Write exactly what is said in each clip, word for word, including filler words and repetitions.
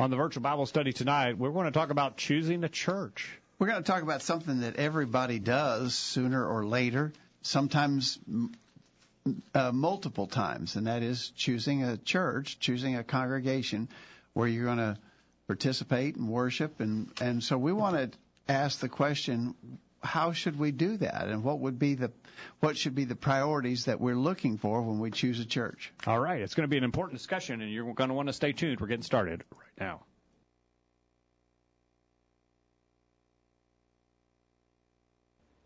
On the Virtual Bible Study tonight, we're going to talk about choosing a church. We're going to talk about something that everybody does sooner or later, sometimes uh, multiple times, and that is choosing a church, choosing a congregation where you're going to participate and worship. And, and so we want to ask the question, how should we do that, and what would be the what should be the priorities that we're looking for when we choose a church? All right. It's going to be an important discussion, and you're going to want to stay tuned. We're getting started right now.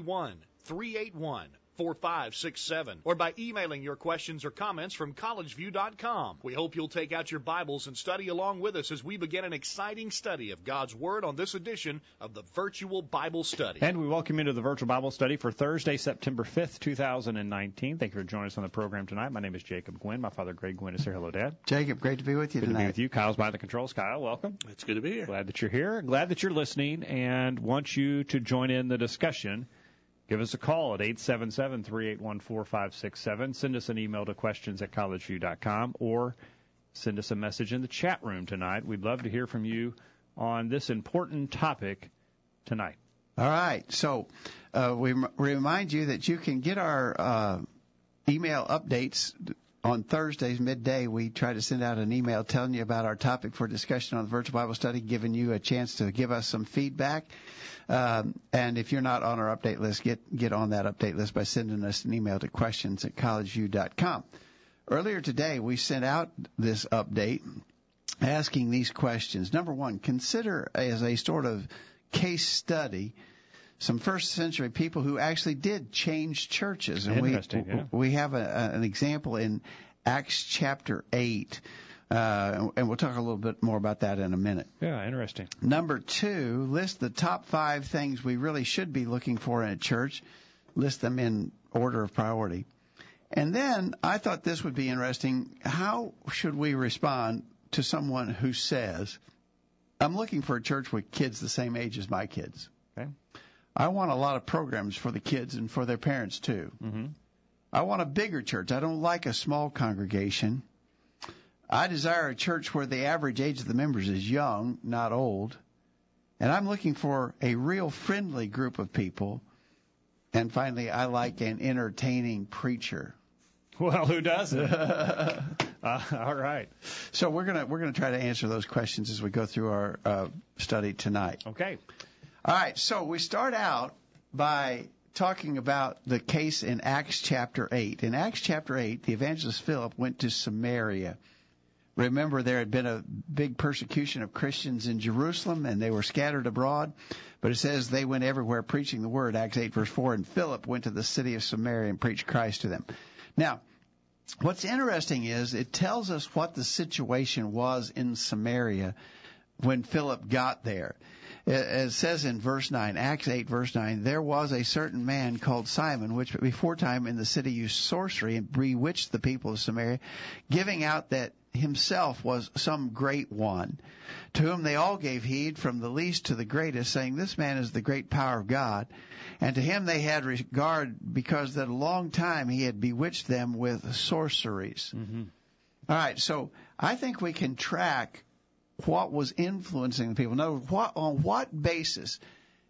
one, three eight one, four five six seven or by emailing your questions or comments from college view dot com. We hope you'll take out your Bibles and study along with us as we begin an exciting study of God's Word on this edition of the Virtual Bible Study. And we welcome you to the Virtual Bible Study for Thursday, September fifth, two thousand nineteen. Thank you for joining us on the program tonight. My name is Jacob Gwynn. My father, Greg Gwynn, is here. Hello, Dad. Jacob, great to be with you good tonight. Good to be with you. Kyle's behind the controls. Kyle, welcome. It's good to be here. Glad that you're here. Glad that you're listening and want you to join in the discussion. Give us a call at eight seven seven, three eight one, four five six seven. Send us an email to questions at college view dot com or send us a message in the chat room tonight. We'd love to hear from you on this important topic tonight. All right. So uh, we remind you that you can get our uh, email updates on Thursdays, midday. We try to send out an email telling you about our topic for discussion on the Virtual Bible Study, giving you a chance to give us some feedback. Um, and if you're not on our update list, get get on that update list by sending us an email to questions at college view dot com. Earlier today, we sent out this update asking these questions. Number one, consider as a sort of case study some first century people who actually did change churches. And Interesting, we, yeah. we have a, a, an example in Acts chapter eight, uh, and we'll talk a little bit more about that in a minute. Yeah, interesting. Number two, list the top five things we really should be looking for in a church. List them in order of priority. And then I thought this would be interesting. How should we respond to someone who says, I'm looking for a church with kids the same age as my kids? Okay. I want a lot of programs for the kids and for their parents, too. Mm-hmm. I want a bigger church. I don't like a small congregation. I desire a church where the average age of the members is young, not old. And I'm looking for a real friendly group of people. And finally, I like an entertaining preacher. Well, who doesn't? uh, all right. So we're gonna we're gonna try to answer those questions as we go through our uh, study tonight. Okay. All right, so we start out by talking about the case in Acts chapter eight. In Acts chapter eight, the evangelist Philip went to Samaria. Remember, there had been a big persecution of Christians in Jerusalem, and they were scattered abroad. But it says they went everywhere preaching the word, Acts eight, verse four, and Philip went to the city of Samaria and preached Christ to them. Now, what's interesting is it tells us what the situation was in Samaria when Philip got there. It says in verse nine, Acts eight, verse nine, there was a certain man called Simon, which before time in the city used sorcery and bewitched the people of Samaria, giving out that himself was some great one, to whom they all gave heed from the least to the greatest, saying, this man is the great power of God. And to him they had regard because that a long time he had bewitched them with sorceries. Mm-hmm. All right, so I think we can track what was influencing the people. No, what, on what basis?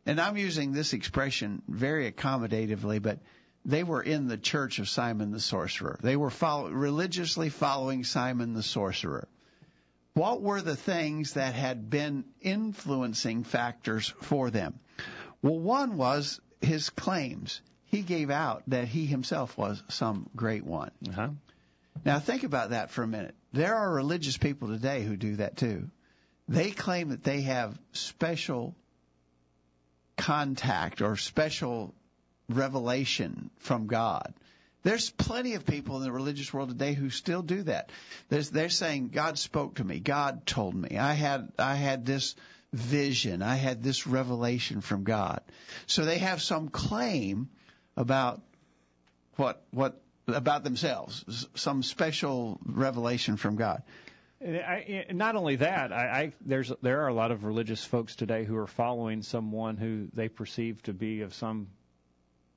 And I'm using this expression very accommodatively, but they were in the church of Simon the sorcerer. They were follow, religiously following Simon the sorcerer. What were the things that had been influencing factors for them? Well, one was his claims. He gave out that he himself was some great one. Uh-huh. Now, think about that for a minute. There are religious people today who do that, too. They claim that they have special contact or special revelation from God. There's plenty of people in the religious world today who still do that. There's, they're saying, God spoke to me. God told me. I had I had this vision. I had this revelation from God. So they have some claim about what what about themselves, some special revelation from God. And I, and not only that, I, I, there's there are a lot of religious folks today who are following someone who they perceive to be of some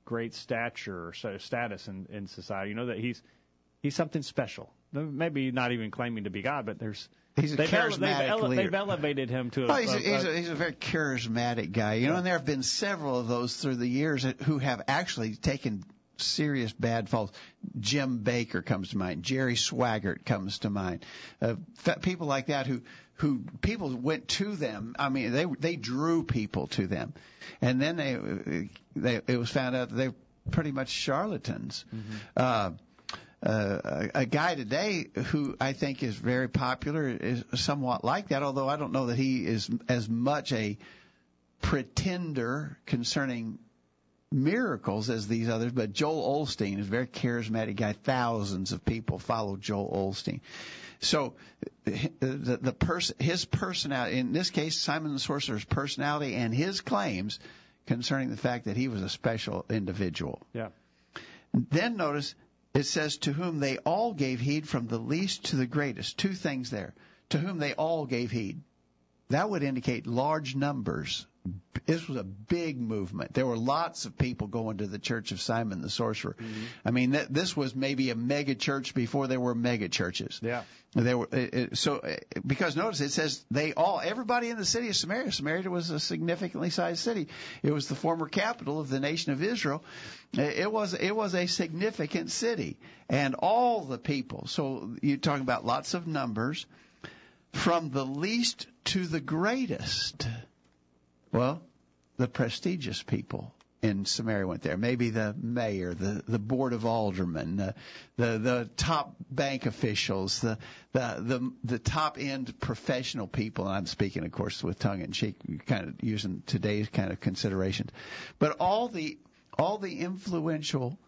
great stature or so status in, in society. You know that he's he's something special. Maybe not even claiming to be God, but there's he's a they've, charismatic ele- they've, ele- they've elevated him to. A, oh, he's a, a, he's, a, he's a very charismatic guy, you know. And there have been several of those through the years who have actually taken serious bad faults. Jim Baker comes to mind. Jerry Swaggart comes to mind. Uh, people like that who who people went to them. I mean, they they drew people to them, and then they they it was found out that they're pretty much charlatans. Mm-hmm. Uh, uh, a, a guy today who I think is very popular is somewhat like that. Although I don't know that he is as much a pretender concerning miracles as these others, but Joel Osteen is a very charismatic guy. Thousands of people follow Joel Osteen. So the, the person, his personality, in this case, Simon the Sorcerer's personality and his claims concerning the fact that he was a special individual. Yeah. Then notice it says, to whom they all gave heed, from the least to the greatest. Two things there. To whom they all gave heed. That would indicate large numbers. This was a big movement. There were lots of people going to the church of Simon the Sorcerer. Mm-hmm. I mean, th- this was maybe a mega church before there were mega churches. Yeah. There were it, it, so because notice it says they all, everybody in the city of Samaria. Samaria was a significantly sized city. It was the former capital of the nation of Israel. It was it was a significant city, and all the people. So you're talking about lots of numbers, from the least to the greatest. Well, the prestigious people in Samaria went there. Maybe the mayor, the, the board of aldermen, the, the the top bank officials, the the the, the top end professional people. And I'm speaking, of course, with tongue in cheek, kind of using today's kind of considerations. But all the all the influential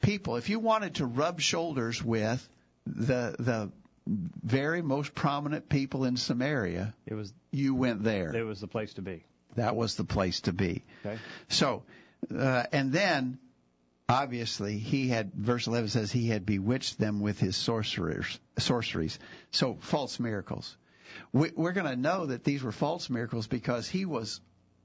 people, if you wanted to rub shoulders with the the very most prominent people in Samaria, it was you went there. It was the place to be. That was the place to be. Okay. So, uh, and then, obviously, he had, verse eleven says, he had bewitched them with his sorcerers, sorceries. So, false miracles. We, we're going to know that these were false miracles because he was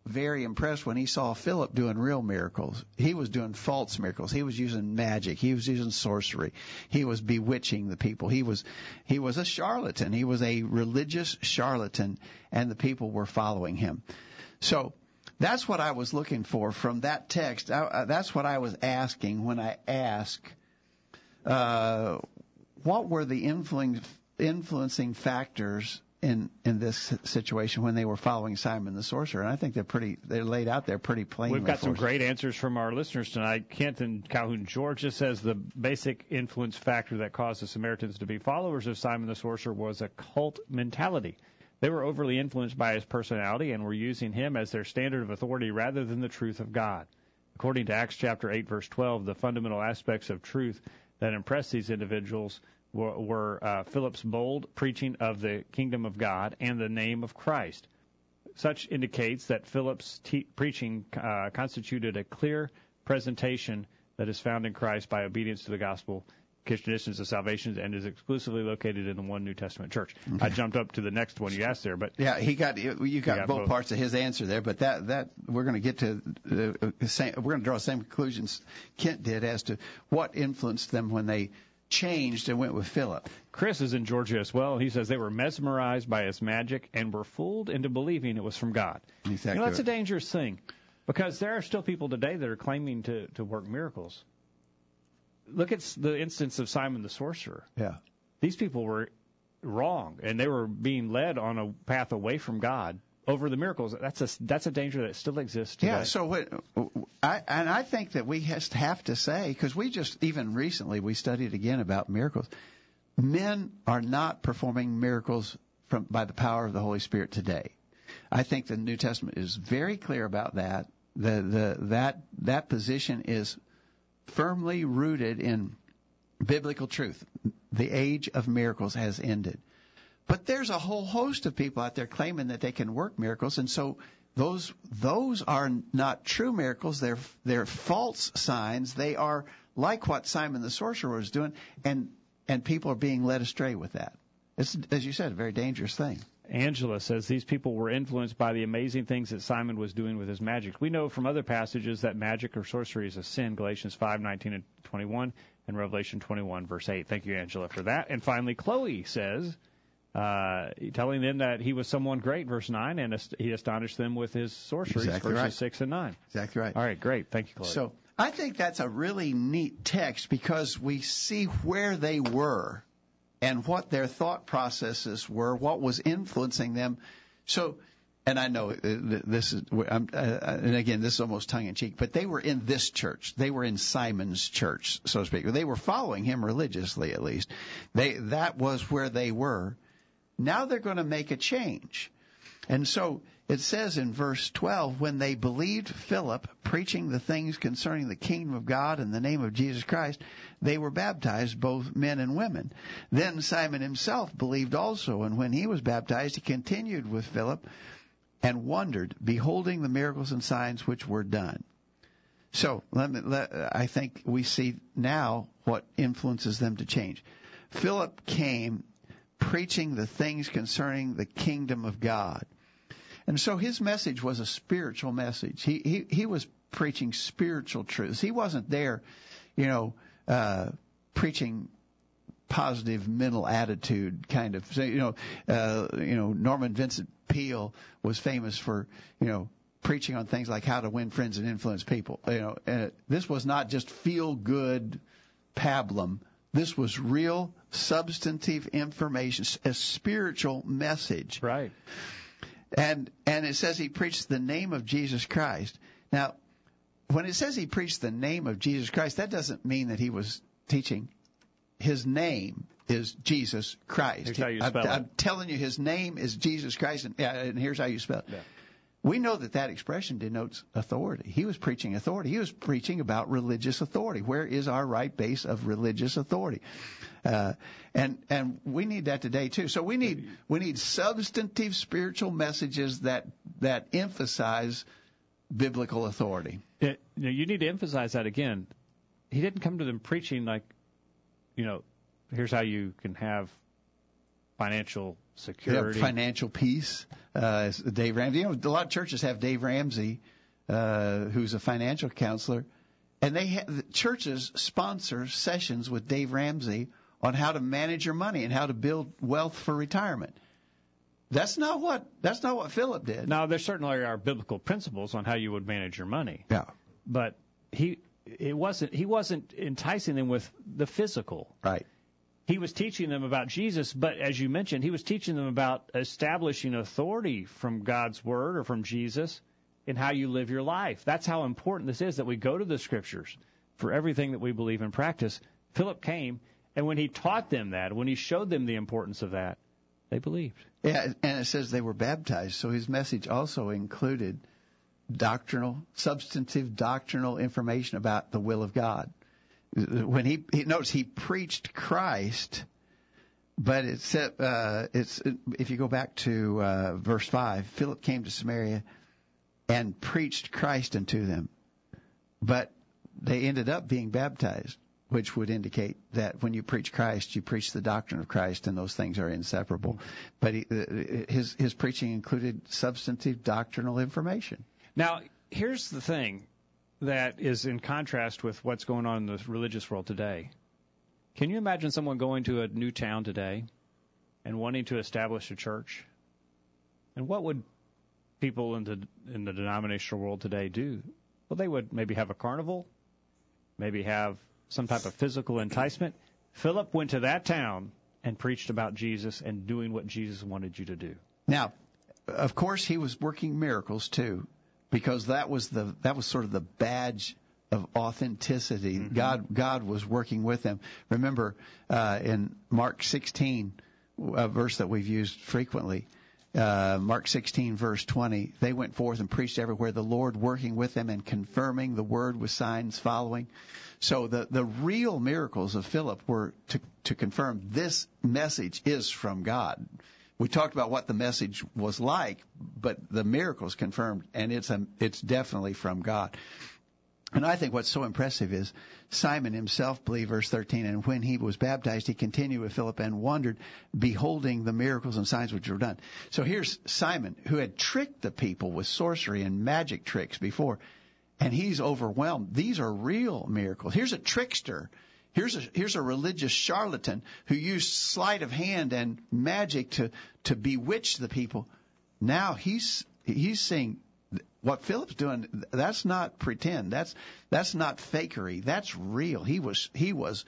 very impressed when he saw Philip doing real miracles. He was doing false miracles. He was using magic. He was using sorcery. He was bewitching the people. He was he was a charlatan. He was a religious charlatan, and the people were following him. So that's what I was looking for from that text. I, uh, that's what I was asking when I asked, uh, what were the influencing, influencing factors in in this situation when they were following Simon the Sorcerer? And I think they're pretty they're laid out there pretty plainly. We've got some us. great answers from our listeners tonight. Kent in Calhoun, Georgia says the basic influence factor that caused the Samaritans to be followers of Simon the Sorcerer was a cult mentality. They were overly influenced by his personality and were using him as their standard of authority rather than the truth of God. According to Acts chapter eight, verse twelve, the fundamental aspects of truth that impressed these individuals were, were uh, Philip's bold preaching of the kingdom of God and the name of Christ. Such indicates that Philip's te- preaching uh, constituted a clear presentation that is found in Christ by obedience to the gospel, conditions of salvation, and is exclusively located in the one New Testament church. Okay. I jumped up to the next one you asked there, but yeah, he got you got, you got both, both parts of his answer there. But that that we're going to get to the same. We're going to draw the same conclusions Kent did as to what influenced them when they changed and went with Philip. Chris is in Georgia as well. He says they were mesmerized by his magic and were fooled into believing it was from God. Exactly. You know, that's a dangerous thing, because there are still people today that are claiming to to work miracles. Look at the instance of Simon the Sorcerer. Yeah. These people were wrong, and they were being led on a path away from God over the miracles. That's a, that's a danger that still exists today. Yeah, so what, I, and I think that we have to say, because we just, even recently, we studied again about miracles. Men are not performing miracles from by the power of the Holy Spirit today. I think the New Testament is very clear about that. The, the, that, that position is firmly rooted in biblical truth. The age of miracles has ended. But there's a whole host of people out there claiming that they can work miracles, and so those those are not true miracles. They're they're false signs. They are like what Simon the sorcerer was doing, and and people are being led astray with that. It's, as you said, a very dangerous thing. Angela says these people were influenced by the amazing things that Simon was doing with his magic. We know from other passages that magic or sorcery is a sin, Galatians five nineteen and twenty-one, and Revelation twenty-one, verse eight. Thank you, Angela, for that. And finally, Chloe says, uh, telling them that he was someone great, verse nine, and ast- he astonished them with his sorceries, exactly verses right. six and nine. Exactly right. All right, great. Thank you, Chloe. So I think that's a really neat text because we see where they were and what their thought processes were, what was influencing them. So, and I know this is, I'm, and again, this is almost tongue-in-cheek, but they were in this church. They were in Simon's church, so to speak. They were following him religiously, at least. They, that was where they were. Now they're going to make a change. And so it says in verse twelve, when they believed Philip, preaching the things concerning the kingdom of God and the name of Jesus Christ, they were baptized, both men and women. Then Simon himself believed also, and when he was baptized, he continued with Philip and wondered, beholding the miracles and signs which were done. So let me, let, I think we see now what influences them to change. Philip came preaching the things concerning the kingdom of God. And so his message was a spiritual message. He he, he was preaching spiritual truths. He wasn't there, you know, uh, preaching positive mental attitude kind of. So, you know, uh, you know, Norman Vincent Peale was famous for, you know, preaching on things like how to win friends and influence people. You know, uh, this was not just feel good pablum. This was real, substantive information, a spiritual message. Right. And and it says he preached the name of Jesus Christ. Now, when it says he preached the name of Jesus Christ, that doesn't mean that he was teaching. His name is Jesus Christ. Here's how you spell I'm, it. I'm telling you, his name is Jesus Christ, and, yeah, and here's how you spell it. Yeah. We know that that expression denotes authority. He was preaching authority. He was preaching about religious authority. Where is our right base of religious authority? Uh, and and we need that today too. So we need we need substantive spiritual messages that that emphasize biblical authority. It, you need to emphasize that again. He didn't come to them preaching like, you know, here's how you can have financial security, yeah, financial peace. Uh, Dave Ramsey. You know, a lot of churches have Dave Ramsey, uh, who's a financial counselor, and they ha- the churches sponsor sessions with Dave Ramsey on how to manage your money and how to build wealth for retirement. That's not what that's not what Philip did. Now, there certainly are biblical principles on how you would manage your money. Yeah, but he it wasn't he wasn't enticing them with the physical. Right. He was teaching them about Jesus, but as you mentioned, he was teaching them about establishing authority from God's Word or from Jesus in how you live your life. That's how important this is, that we go to the Scriptures for everything that we believe and practice. Philip came, and when he taught them that, when he showed them the importance of that, they believed. Yeah, and it says they were baptized, so his message also included doctrinal, substantive doctrinal information about the will of God. When he, he notice he preached Christ, but it said, uh, it's if you go back to uh, verse five, Philip came to Samaria and preached Christ unto them, but they ended up being baptized, which would indicate that when you preach Christ, you preach the doctrine of Christ, and those things are inseparable. But he, his his preaching included substantive doctrinal information. Now, here's the thing. That is in contrast with what's going on in the religious world today. Can you imagine someone going to a new town today and wanting to establish a church? And what would people in the in the denominational world today do? Well, they would maybe have a carnival, maybe have some type of physical enticement. Philip went to that town and preached about Jesus and doing what Jesus wanted you to do. Now, of course, he was working miracles too. Because that was the that was sort of the badge of authenticity. Mm-hmm. God God was working with them. Remember uh, in Mark sixteen, a verse that we've used frequently, Uh, Mark sixteen, verse twenty, they went forth and preached everywhere, the Lord working with them and confirming the word with signs following. So the, the real miracles of Philip were to, to confirm this message is from God. We talked about what the message was like, but the miracles confirmed, and it's a, it's definitely from God. And I think what's so impressive is Simon himself believed, verse thirteen, and when he was baptized, he continued with Philip and wondered, beholding the miracles and signs which were done. So here's Simon, who had tricked the people with sorcery and magic tricks before, and he's overwhelmed. These are real miracles. Here's a trickster. Here's a, here's a religious charlatan who used sleight of hand and magic to, to bewitch the people. Now he's he's seeing what Philip's doing. That's not pretend. That's that's not fakery. That's real. He was he was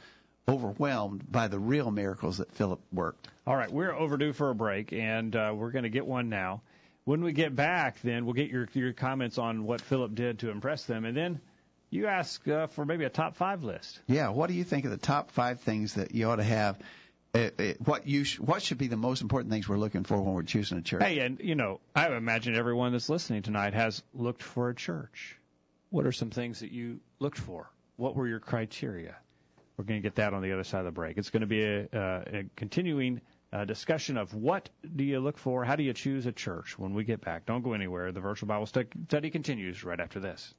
overwhelmed by the real miracles that Philip worked. All right, we're overdue for a break, and uh, we're going to get one now. When we get back, then we'll get your your comments on what Philip did to impress them, and then you ask uh, for maybe a top five list. Yeah, what do you think of the top five things that you ought to have? Uh, uh, what you sh- what should be the most important things we're looking for when we're choosing a church? Hey, and, you know, I imagine everyone that's listening tonight has looked for a church. What are some things that you looked for? What were your criteria? We're going to get that on the other side of the break. It's going to be a, uh, a continuing uh, discussion of what do you look for, how do you choose a church when we get back. Don't go anywhere. The Virtual Bible Study continues right after this.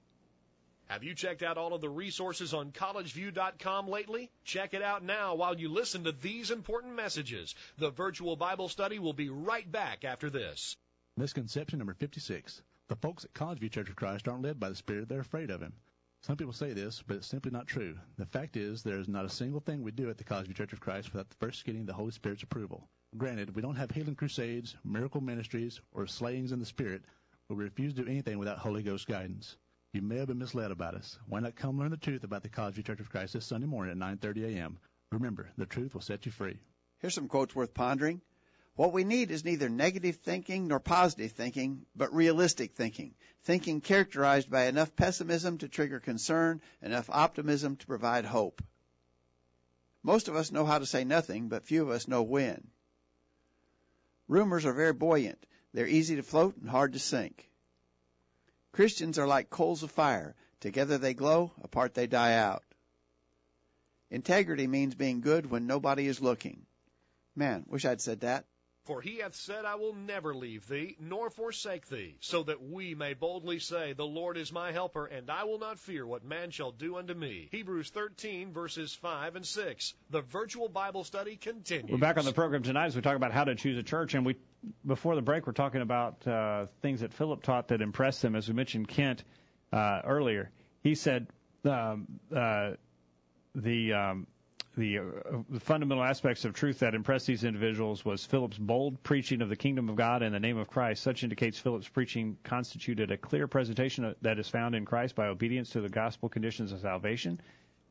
Have you checked out all of the resources on college view dot com lately? Check it out now while you listen to these important messages. The Virtual Bible Study will be right back after this. Misconception number fifty-six. The folks at College View Church of Christ aren't led by the Spirit. They're afraid of Him. Some people say this, but it's simply not true. The fact is, there is not a single thing we do at the College View Church of Christ without first getting the Holy Spirit's approval. Granted, we don't have healing crusades, miracle ministries, or slayings in the Spirit, but we refuse to do anything without Holy Ghost guidance. You may have been misled about us. Why not come learn the truth about the College View Church of Christ this Sunday morning at nine thirty a.m. Remember, the truth will set you free. Here's some quotes worth pondering. What we need is neither negative thinking nor positive thinking, but realistic thinking. Thinking characterized by enough pessimism to trigger concern, enough optimism to provide hope. Most of us know how to say nothing, but few of us know when. Rumors are very buoyant. They're easy to float and hard to sink. Christians are like coals of fire. Together they glow, apart they die out. Integrity means being good when nobody is looking. Man, wish I'd said that. For he hath said, I will never leave thee, nor forsake thee, so that we may boldly say, the Lord is my helper, and I will not fear what man shall do unto me. Hebrews thirteen, verses five and six. The Virtual Bible Study continues. We're back on the program tonight as we talk about how to choose a church. And we, before the break, we're talking about uh, things that Philip taught that impressed him. As we mentioned Kent uh, earlier, he said um, uh, the... Um, The, uh, the fundamental aspects of truth that impressed these individuals was Philip's bold preaching of the kingdom of God in the name of Christ. Such indicates Philip's preaching constituted a clear presentation that is found in Christ by obedience to the gospel conditions of salvation.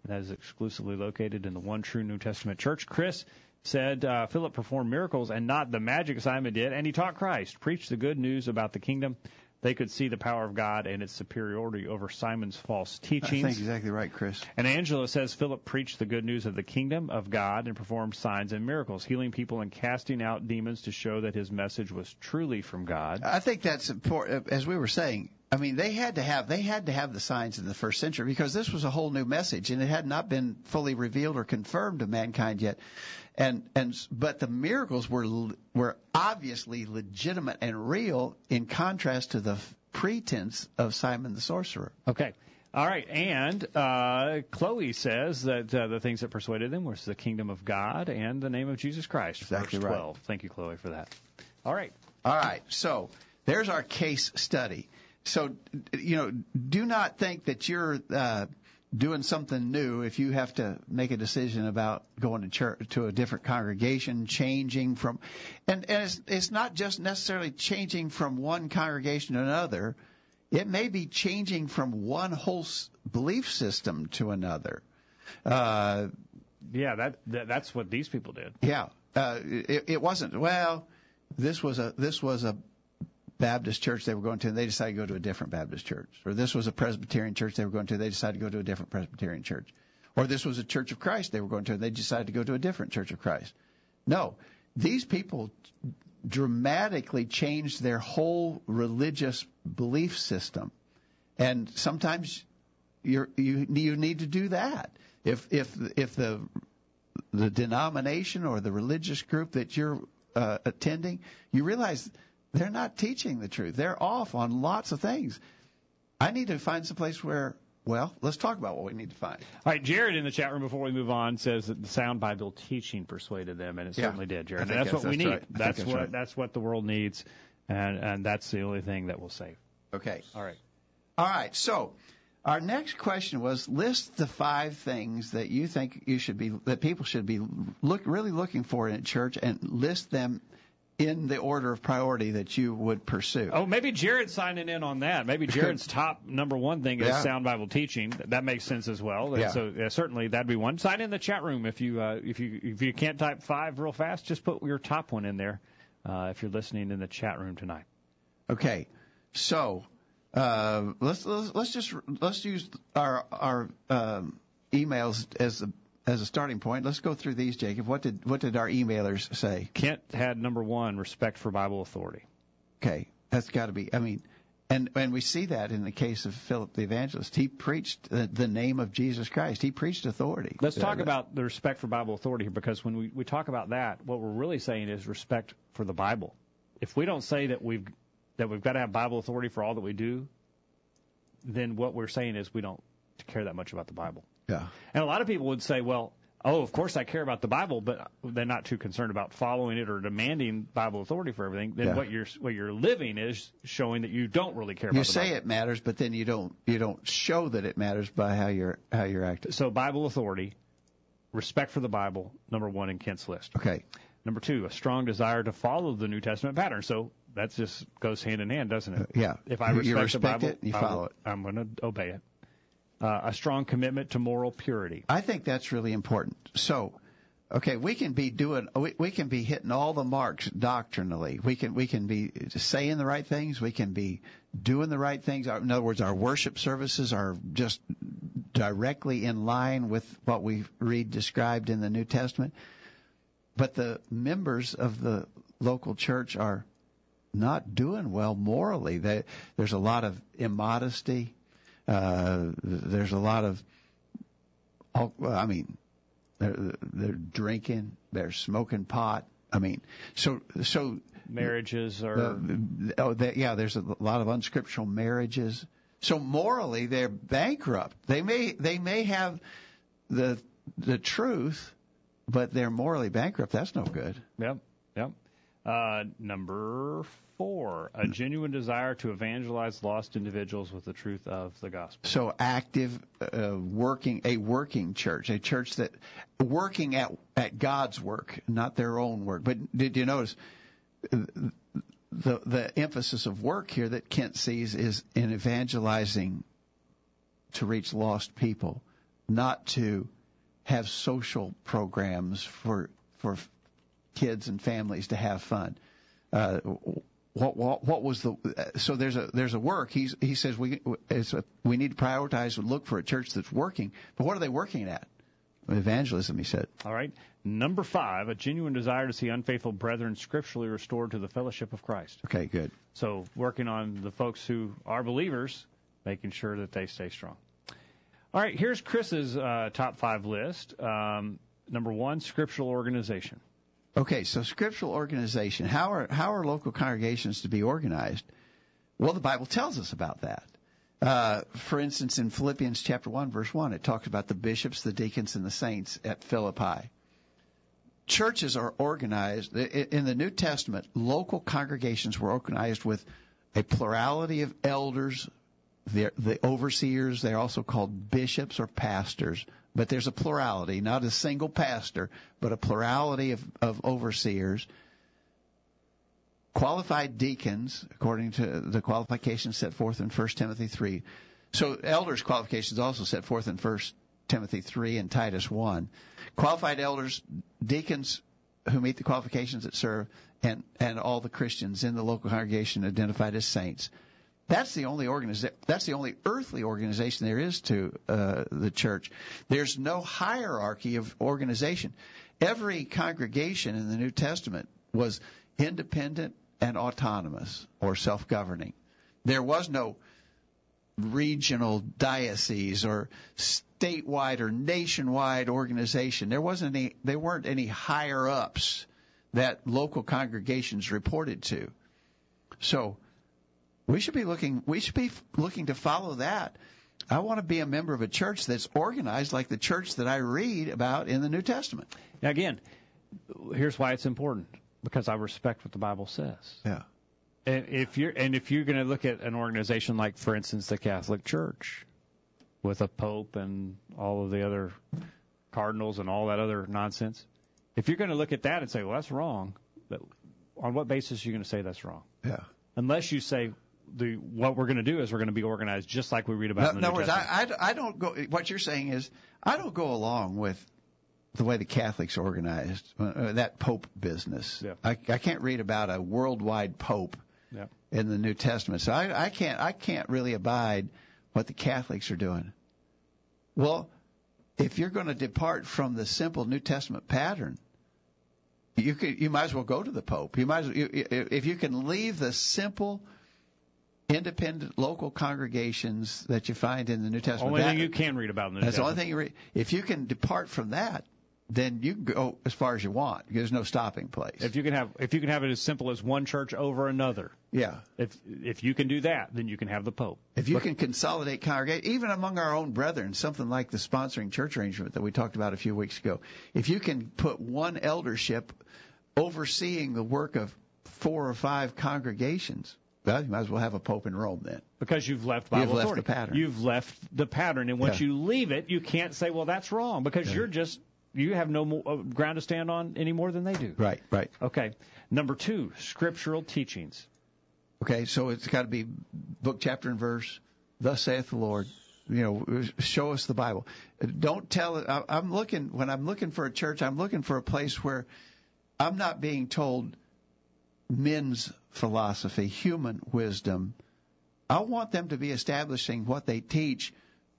And that is exclusively located in the one true New Testament church. Chris said uh, Philip performed miracles and not the magic Simon did, and he taught Christ, preached the good news about the kingdom. They could see the power of God and its superiority over Simon's false teachings. That's exactly right, Chris. And Angela says Philip preached the good news of the kingdom of God and performed signs and miracles, healing people and casting out demons to show that his message was truly from God. I think that's important. As we were saying, I mean, they had to have they had to have the signs in the first century because this was a whole new message and it had not been fully revealed or confirmed to mankind yet. And and but the miracles were were obviously legitimate and real in contrast to the pretense of Simon the sorcerer. Okay. All right, and uh, Chloe says that uh, the things that persuaded them was the kingdom of God and the name of Jesus Christ. Exactly right. Verse twelve. Thank you, Chloe, for that. All right. All right. So there's our case study. So, you know, do not think that you're uh, doing something new if you have to make a decision about going to church, to a different congregation, changing from, and, and it's, it's not just necessarily changing from one congregation to another. It may be changing from one whole belief system to another. Uh, yeah, that, that that's what these people did. Yeah, uh, it, it wasn't. Well, this was a this was a. Baptist church they were going to, and they decided to go to a different Baptist church. Or this was a Presbyterian church they were going to, they decided to go to a different Presbyterian church. Or this was a Church of Christ they were going to, and they decided to go to a different Church of Christ. No, these people dramatically changed their whole religious belief system. And sometimes you're, you you need to do that. If if if the the denomination or the religious group that you're uh, attending, you realize they're not teaching the truth. They're off on lots of things. I need to find some place where, well, let's talk about what we need to find. All right, Jared in the chat room before we move on says that the sound Bible teaching persuaded them, and it yeah. certainly did, Jared. And that's, that's what we need. Right. That's, that's what right. that's what the world needs, and, and that's the only thing that will save. Okay. All right. All right, so our next question was, list the five things that you think you should be, that people should be look really looking for in a church, and list them in the order of priority that you would pursue. Oh, maybe Jared's signing in on that. Maybe Jared's top number one thing is yeah. sound Bible teaching. That makes sense as well. Yeah. So uh, certainly that'd be one. Sign in the chat room if you uh, if you if you can't type five real fast, just put your top one in there uh, if you're listening in the chat room tonight. Okay, so. Uh, let's, let's let's just let's use our our um, emails as a as a starting point. Let's go through these, Jacob. What did what did our emailers say? Kent had number one, respect for Bible authority. Okay, that's got to be. I mean, and and we see that in the case of Philip the evangelist. He preached the, the name of Jesus Christ. He preached authority. Let's talk uh, about the respect for Bible authority here, because when we, we talk about that, what we're really saying is respect for the Bible. If we don't say that we've that we've got to have Bible authority for all that we do, then what we're saying is we don't care that much about the Bible. Yeah. And a lot of people would say, well, oh, of course I care about the Bible, but they're not too concerned about following it or demanding Bible authority for everything. Then yeah. what you're what you're living is showing that you don't really care about the Bible. You say it matters, but then you don't you don't show that it matters by how you're how you're acting. So Bible authority, respect for the Bible, number one in Kent's list. Okay. Number two, a strong desire to follow the New Testament pattern. So that just goes hand in hand, doesn't it? Yeah. If I respect, you respect the Bible, it, you follow it. I'm going to obey it. Uh, a strong commitment to moral purity. I think that's really important. So, okay, we can be doing, we, we can be hitting all the marks doctrinally. We can we can be saying the right things. We can be doing the right things. In other words, our worship services are just directly in line with what we read described in the New Testament. But the members of the local church are not doing well morally. They, there's a lot of immodesty. Uh, there's a lot of, I mean, they're, they're drinking. They're smoking pot. I mean, so so marriages are. Uh, oh, they, yeah. There's a lot of unscriptural marriages. So morally, they're bankrupt. They may they may have the the truth, but they're morally bankrupt. That's no good. Yep. Yep. Uh, number four, a genuine desire to evangelize lost individuals with the truth of the gospel. So active, uh, working, a working church, a church that working at at God's work, not their own work. But did you notice the the emphasis of work here that Kent sees is in evangelizing to reach lost people, not to have social programs for for. kids and families to have fun. Uh, what, what, what was the? So there's a there's a work. He's, he says we it's a, we need to prioritize and look for a church that's working. But what are they working at? Evangelism, he said. All right. Number five, a genuine desire to see unfaithful brethren scripturally restored to the fellowship of Christ. Okay, good. So working on the folks who are believers, making sure that they stay strong. All right. Here's Chris's uh, top five list. Um, number one, scriptural organization. Okay, so scriptural organization. How are how are local congregations to be organized? Well, the Bible tells us about that. Uh, for instance, in Philippians chapter one, verse one, it talks about the bishops, the deacons, and the saints at Philippi. Churches are organized. In the New Testament, local congregations were organized with a plurality of elders, the, the overseers. They're also called bishops or pastors. But there's a plurality, not a single pastor, but a plurality of, of overseers. Qualified deacons, according to the qualifications set forth in First Timothy three. So elders' qualifications also set forth in First Timothy three and Titus one. Qualified elders, deacons who meet the qualifications that serve, and, and all the Christians in the local congregation identified as saints. That's the only organiza- That's the only earthly organization there is to uh, the church. There's no hierarchy of organization. Every congregation in the New Testament was independent and autonomous or self-governing. There was no regional diocese or statewide or nationwide organization. There wasn't any, they weren't any higher ups that local congregations reported to. So we should be looking, we should be looking to follow that. I want to be a member of a church that's organized like the church that I read about in the New Testament. Now, again, here's why it's important, because I respect what the Bible says. Yeah. And if you're, and if you're going to look at an organization like, for instance, the Catholic Church with a pope and all of the other cardinals and all that other nonsense, if you're going to look at that and say, well, that's wrong, but on what basis are you going to say that's wrong? Yeah. Unless you say, The, what we're going to do is we're going to be organized just like we read about in the New Testament. In other words, I, I, I don't go. What you're saying is I don't go along with the way the Catholics organized uh, that Pope business. Yeah. I, I can't read about a worldwide Pope yeah. in the New Testament, so I, I can't. I can't really abide what the Catholics are doing. Well, if you're going to depart from the simple New Testament pattern, you could, you might as well go to the Pope. You might as well, you, if you can leave the simple independent local congregations that you find in the New Testament. Only that, thing you can read about in the New that's Testament. That's the only thing you read. If you can depart from that, then you can go as far as you want. There's no stopping place. If you can have, if you can have it as simple as one church over another. Yeah. If if you can do that, then you can have the Pope. If you but, can consolidate congregations, even among our own brethren, something like the sponsoring church arrangement that we talked about a few weeks ago. If you can put one eldership overseeing the work of four or five congregations, well, you might as well have a pope in Rome then. Because you've left Bible you've left authority. The pattern. You've left the pattern. And once yeah. you leave it, you can't say, well, that's wrong, because yeah. you're just, you have no more, uh, ground to stand on any more than they do. Right, right. Okay. Number two, scriptural teachings. Okay, so it's got to be book, chapter, and verse. Thus saith the Lord. You know, show us the Bible. Don't tell it. I, I'm looking, when I'm looking for a church, I'm looking for a place where I'm not being told men's philosophy, human wisdom. I want them to be establishing what they teach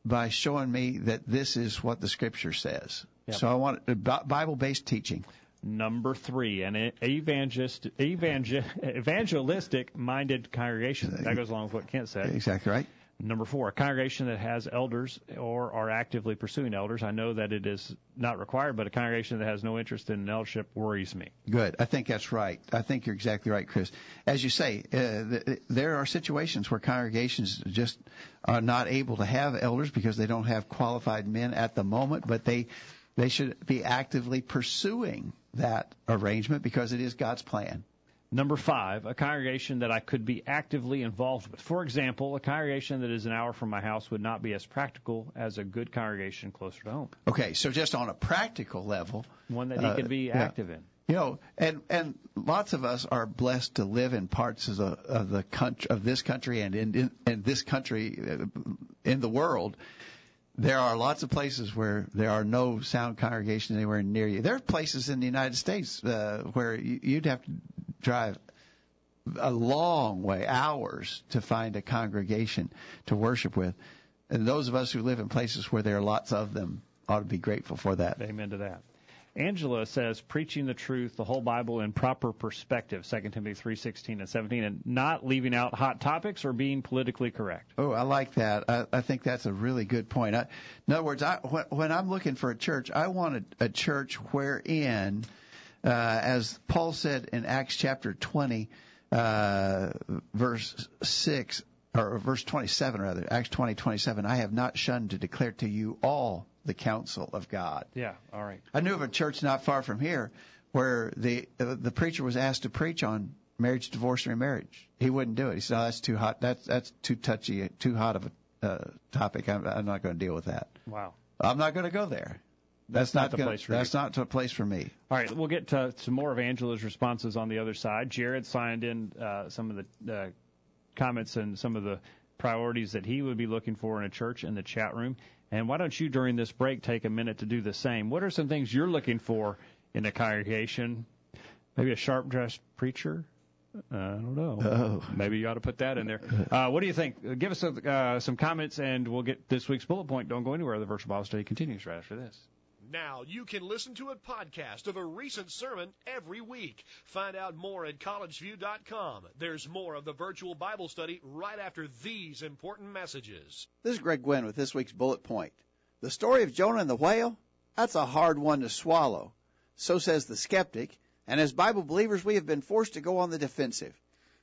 by showing me that this is what the Scripture says. Yep. So I want Bible-based teaching. Number three, an evangelist, evangel, evangelistic-minded congregation. That goes along with what Kent said. Exactly right. Number four, a congregation that has elders or are actively pursuing elders. I know that it is not required, but a congregation that has no interest in eldership worries me. Good. I think that's right. I think you're exactly right, Chris. As you say, uh, th- there are situations where congregations just are not able to have elders because they don't have qualified men at the moment, but they they should be actively pursuing that arrangement because it is God's plan. Number five, a congregation that I could be actively involved with. For example, a congregation that is an hour from my house would not be as practical as a good congregation closer to home. Okay, so just on a practical level. One that he uh, could be yeah. active in. You know, and, and lots of us are blessed to live in parts of the, of the country, of this country and in, in, in this country, in the world. There are lots of places where there are no sound congregations anywhere near you. There are places in the United States uh, where you'd have to drive a long way, hours, to find a congregation to worship with. And those of us who live in places where there are lots of them ought to be grateful for that. Amen to that. Angela says, preaching the truth, the whole Bible in proper perspective, Second Timothy three sixteen and seventeen, and not leaving out hot topics or being politically correct. Oh, I like that. I, I think that's a really good point. I, in other words, I, when, when I'm looking for a church, I want a, a church wherein, uh, as Paul said in Acts chapter twenty, uh, verse six, or verse twenty-seven rather, Acts twenty twenty-seven. I have not shunned to declare to you all the counsel of God. Yeah, all right. I knew of a church not far from here where the uh, the preacher was asked to preach on marriage, divorce, and remarriage. He wouldn't do it. He said, "Oh, that's too hot. That's that's too touchy. Too hot of a uh, topic. I'm, I'm not going to deal with that." Wow. I'm not going to go there. That's, that's not, not the gonna, place for That's you. not a place for me. All right, we'll get to some more of Angela's responses on the other side. Jared signed in uh, some of the uh, comments and some of the priorities that he would be looking for in a church in the chat room. And why don't you, during this break, take a minute to do the same? What are some things you're looking for in a congregation? Maybe a sharp-dressed preacher? Uh, I don't know. Oh. Maybe you ought to put that in there. Uh, what do you think? Give us a, uh, some comments, and we'll get this week's bullet point. Don't go anywhere. The Virtual Bible Study continues right after this. Now you can listen to a podcast of a recent sermon every week. Find out more at college view dot com. There's more of the Virtual Bible Study right after these important messages. This is Greg Gwynn with this week's Bullet Point. The story of Jonah and the whale? That's a hard one to swallow. So says the skeptic. And as Bible believers, we have been forced to go on the defensive.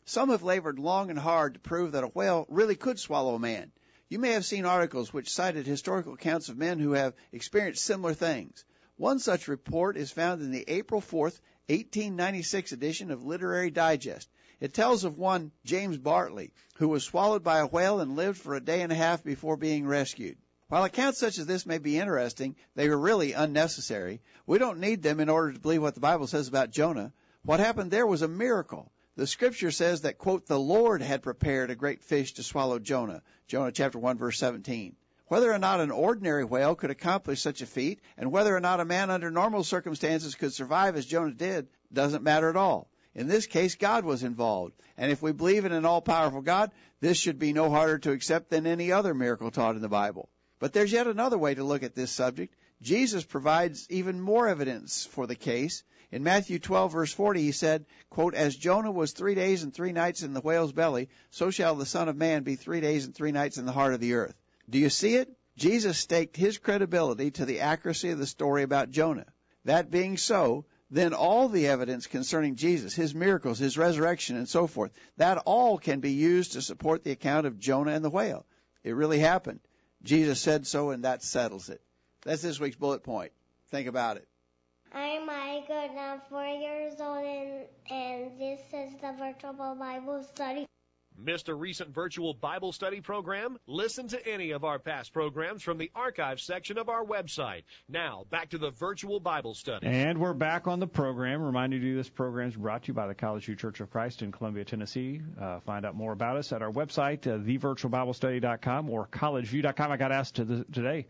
Some have labored long and hard to prove that a whale really could swallow a man. You may have seen articles which cited historical accounts of men who have experienced similar things. One such report is found in the April fourth, eighteen ninety-six edition of Literary Digest. It tells of one James Bartley, who was swallowed by a whale and lived for a day and a half before being rescued. While accounts such as this may be interesting, they are really unnecessary. We don't need them in order to believe what the Bible says about Jonah. What happened there was a miracle. The scripture says that, quote, the Lord had prepared a great fish to swallow Jonah, Jonah chapter one, verse seventeen. Whether or not an ordinary whale could accomplish such a feat, and whether or not a man under normal circumstances could survive as Jonah did, doesn't matter at all. In this case, God was involved. And if we believe in an all-powerful God, this should be no harder to accept than any other miracle taught in the Bible. But there's yet another way to look at this subject. Jesus provides even more evidence for the case. In Matthew twelve, verse forty, he said, quote, as Jonah was three days and three nights in the whale's belly, so shall the Son of Man be three days and three nights in the heart of the earth. Do you see it? Jesus staked his credibility to the accuracy of the story about Jonah. That being so, then all the evidence concerning Jesus, his miracles, his resurrection, and so forth, that all can be used to support the account of Jonah and the whale. It really happened. Jesus said so, and that settles it. That's this week's Bullet Point. Think about it. I'm Michael, and I'm four years old, and, and this is the Virtual Bible Study. Missed a recent Virtual Bible Study program? Listen to any of our past programs from the archive section of our website. Now, back to the Virtual Bible Study. And we're back on the program. Remind you, this program is brought to you by the College View Church of Christ in Columbia, Tennessee. Uh, find out more about us at our website, uh, the virtual bible study dot com or college view dot com. I got asked to the, today,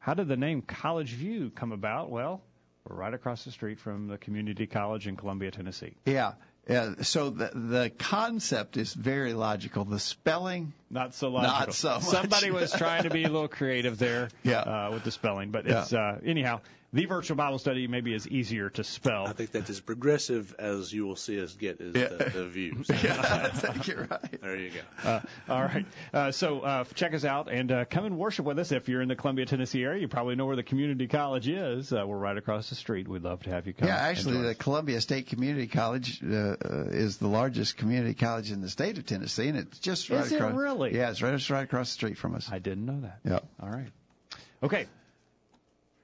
how did the name College View come about? Well, we're right across the street from the community college in Columbia, Tennessee. Yeah. Yeah, so the the concept is very logical. The spelling, not so logical. Not so much. Somebody was trying to be a little creative there, yeah. uh, with the spelling. But yeah. it's uh, anyhow, the Virtual Bible Study maybe is easier to spell. I think that's as progressive as you will see us get is yeah. the, the view. So. Yeah, I think you're right. There you go. Uh, all right. Uh, so uh, check us out and uh, come and worship with us. If you're in the Columbia, Tennessee area, you probably know where the community college is. Uh, we're right across the street. We'd love to have you come. Yeah, actually, the Columbia State Community College uh, Uh, is the largest community college in the state of Tennessee, and it's just right is across. It really? Yeah, it's right, it's right across the street from us. I didn't know that. Yeah. All right. Okay.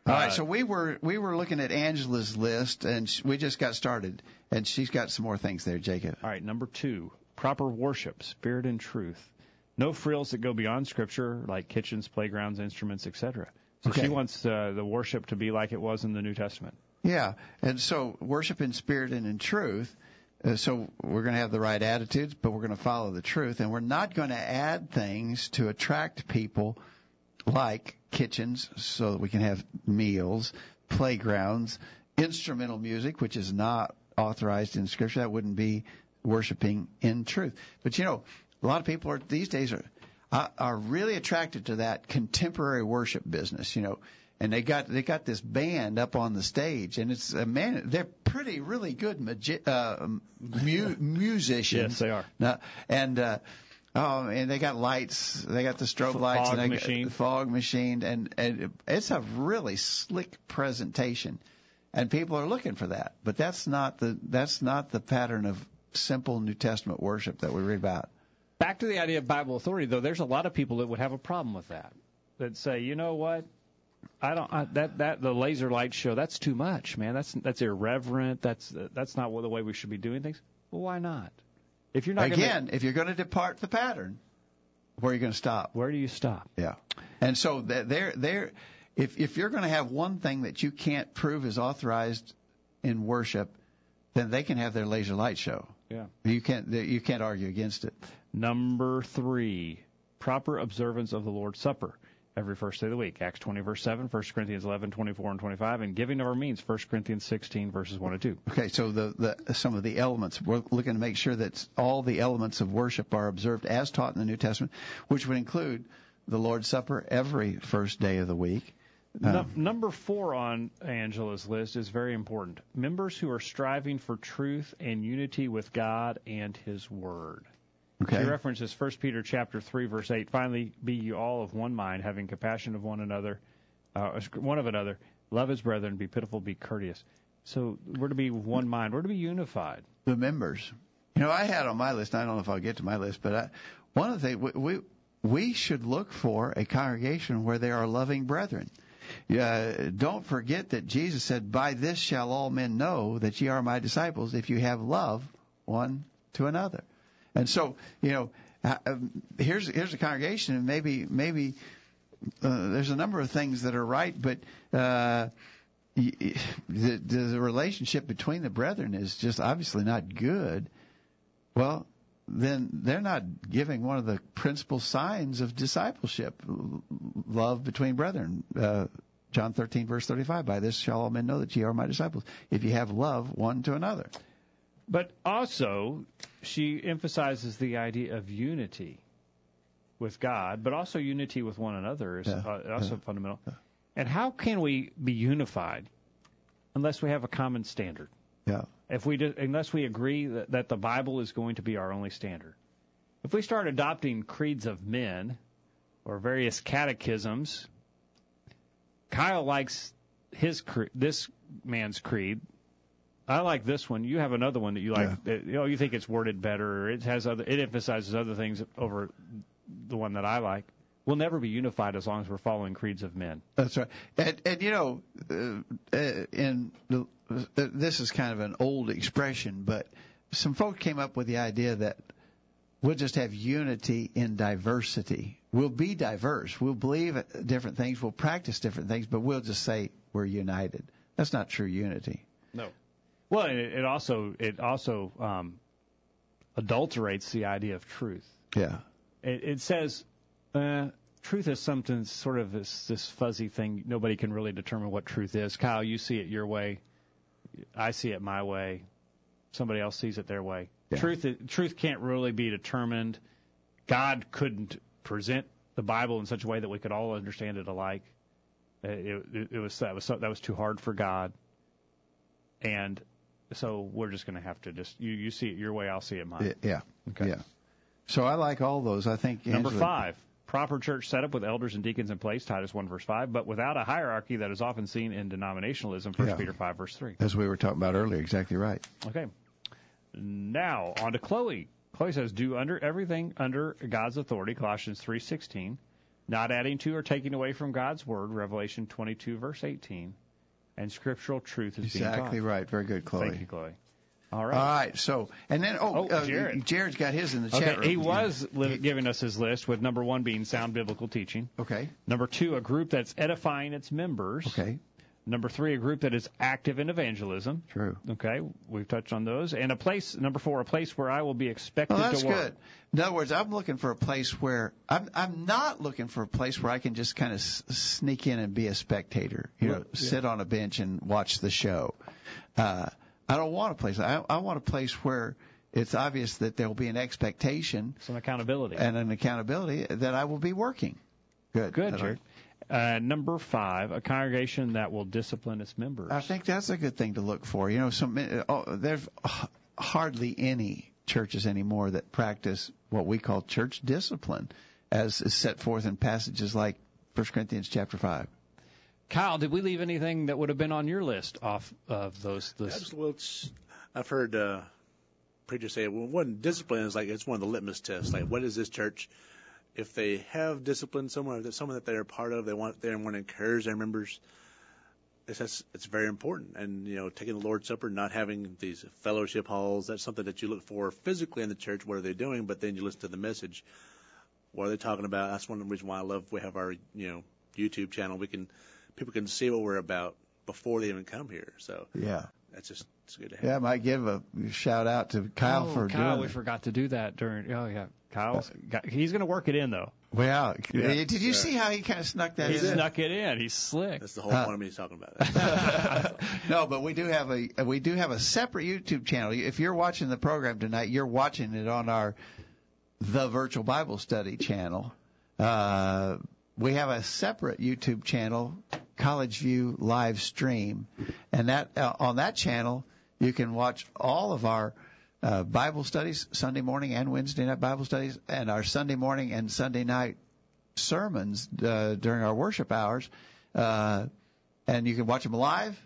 All uh, right. So we were we were looking at Angela's list, and sh- we just got started, and she's got some more things there, Jacob. All right. Number two, proper worship, spirit and truth, no frills that go beyond Scripture, like kitchens, playgrounds, instruments, et cetera. So okay. She wants uh, the worship to be like it was in the New Testament. Yeah, and so worship in spirit and in truth. Uh, so we're going to have the right attitudes, but we're going to follow the truth. And we're not going to add things to attract people like kitchens so that we can have meals, playgrounds, instrumental music, which is not authorized in Scripture. That wouldn't be worshiping in truth. But, you know, a lot of people are these days are are really attracted to that contemporary worship business, you know. And they got they got this band up on the stage, and it's a man. They're pretty, really good magi- uh, mu- musicians. Yes, they are. Now, and uh, oh, and they got lights. They got the strobe lights. Fog and they machine. Got the fog machine, and, and it's a really slick presentation, and people are looking for that. But that's not the that's not the pattern of simple New Testament worship that we read about. Back to the idea of Bible authority, though. There's a lot of people that would have a problem with that. That say, you know what? I don't I, that that the laser light show. That's too much, man. That's that's irreverent. That's uh, that's not what, the way we should be doing things. Well, why not? If you're not again, gonna, if you're going to depart the pattern, where are you going to stop? Where do you stop? Yeah. And so there there, if if you're going to have one thing that you can't prove is authorized in worship, then they can have their laser light show. Yeah. You can't you can't argue against it. Number three, proper observance of the Lord's Supper. Every first day of the week, Acts twenty, verse seven, First Corinthians eleven, twenty-four, and twenty-five, and giving of our means, First Corinthians sixteen, verses one and two. Okay, so the, the some of the elements. We're looking to make sure that all the elements of worship are observed as taught in the New Testament, which would include the Lord's Supper every first day of the week, No, number four on Angela's list is very important. Members who are striving for truth and unity with God and His Word. Okay. She references First Peter chapter three, verse eight. Finally, be you all of one mind, having compassion of one another, uh, one of another. Love as brethren, be pitiful, be courteous. So we're to be one mind. We're to be unified. The members. You know, I had on my list, and I don't know if I'll get to my list, but I, one of the things, we, we, we should look for a congregation where there are loving brethren. Uh, don't forget that Jesus said, by this shall all men know that ye are my disciples, if you have love one to another. And so, you know, here's here's a congregation, and maybe maybe uh, there's a number of things that are right, but uh, the, the relationship between the brethren is just obviously not good. Well, then they're not giving one of the principal signs of discipleship, love between brethren. Uh, John thirteen, verse thirty-five, by this shall all men know that ye are my disciples, if ye have love one to another. But also, she emphasizes the idea of unity with God, but also unity with one another is yeah, also yeah, fundamental. Yeah. And how can we be unified unless we have a common standard? Yeah. If we do, unless we agree that, that the Bible is going to be our only standard. If we start adopting creeds of men or various catechisms, Kyle likes his this man's creed. I like this one. You have another one that you like. Yeah. You know, you think it's worded better, or it has other. It emphasizes other things over the one that I like. We'll never be unified as long as we're following creeds of men. That's right. And, and you know, uh, in the, uh, this is kind of an old expression, but some folk came up with the idea that we'll just have unity in diversity. We'll be diverse. We'll believe different things. We'll practice different things, but we'll just say we're united. That's not true unity. No. Well, and it, it also it also um, adulterates the idea of truth. Yeah. It, it says. Uh, truth is something sort of this, this fuzzy thing. Nobody can really determine what truth is. Kyle, you see it your way. I see it my way. Somebody else sees it their way. Yeah. Truth truth can't really be determined. God couldn't present the Bible in such a way that we could all understand it alike. It, it, it was that was that was too hard for God. And so we're just going to have to just you you see it your way. I'll see it mine. Yeah. Okay. Yeah. So I like all those. I think Angela, number five. Proper church setup with elders and deacons in place, Titus one, verse five, but without a hierarchy that is often seen in denominationalism, First yeah. Peter five, verse three. As we were talking about earlier, exactly right. Okay. Now, on to Chloe. Chloe says, do under everything under God's authority, Colossians three, sixteen, not adding to or taking away from God's word, Revelation twenty-two, verse eighteen, and scriptural truth is exactly being taught. Exactly right. Very good, Chloe. Thank you, Chloe. All right. All right. So, and then, oh, oh Jared. Uh, Jared's got his in the chat. Okay. He was li- giving us his list with number one being sound biblical teaching. Okay. Number two, a group that's edifying its members. Okay. Number three, a group that is active in evangelism. True. Okay. We've touched on those. And a place, number four, a place where I will be expected well, that's to work. Good. In other words, I'm looking for a place where, I'm I'm not looking for a place where I can just kind of s- sneak in and be a spectator, you right. know, yeah. sit on a bench and watch the show. Uh, I don't want a place. I, I want a place where it's obvious that there will be an expectation. Some accountability. And an accountability that I will be working. Good. Good, Jared. Uh, number five, a congregation that will discipline its members. I think that's a good thing to look for. You know, some oh, there's hardly any churches anymore that practice what we call church discipline, as is set forth in passages like First Corinthians chapter five. Kyle, did we leave anything that would have been on your list off of those lists? Absolutely. I've heard uh, preachers say, well, one discipline is like it's one of the litmus tests. Like, what is this church? If they have discipline somewhere, that someone that they're part of, they want they want to encourage their members. It's it's very important. And you know, taking the Lord's Supper, not having these fellowship halls, that's something that you look for physically in the church. What are they doing? But then you listen to the message. What are they talking about? That's one reason why I love we have our you know YouTube channel. We can. People can see what we're about before they even come here. So yeah, that's just it's good to have. Yeah, I might give a shout out to Kyle oh, for Kyle, doing. Kyle, we it. forgot to do that during. Oh yeah, Kyle, he's going to work it in though. Well, yeah. did you yeah. see how he kind of snuck that? He in? snuck it in. He's slick. That's the whole huh. point of me talking about that. No, but we do have a we do have a separate YouTube channel. If you're watching the program tonight, you're watching it on our The Virtual Bible Study channel. Uh, we have a separate YouTube channel. College View live stream. And that uh, on that channel, you can watch all of our uh, Bible studies, Sunday morning and Wednesday night Bible studies, and our Sunday morning and Sunday night sermons uh, during our worship hours. Uh, and you can watch them live.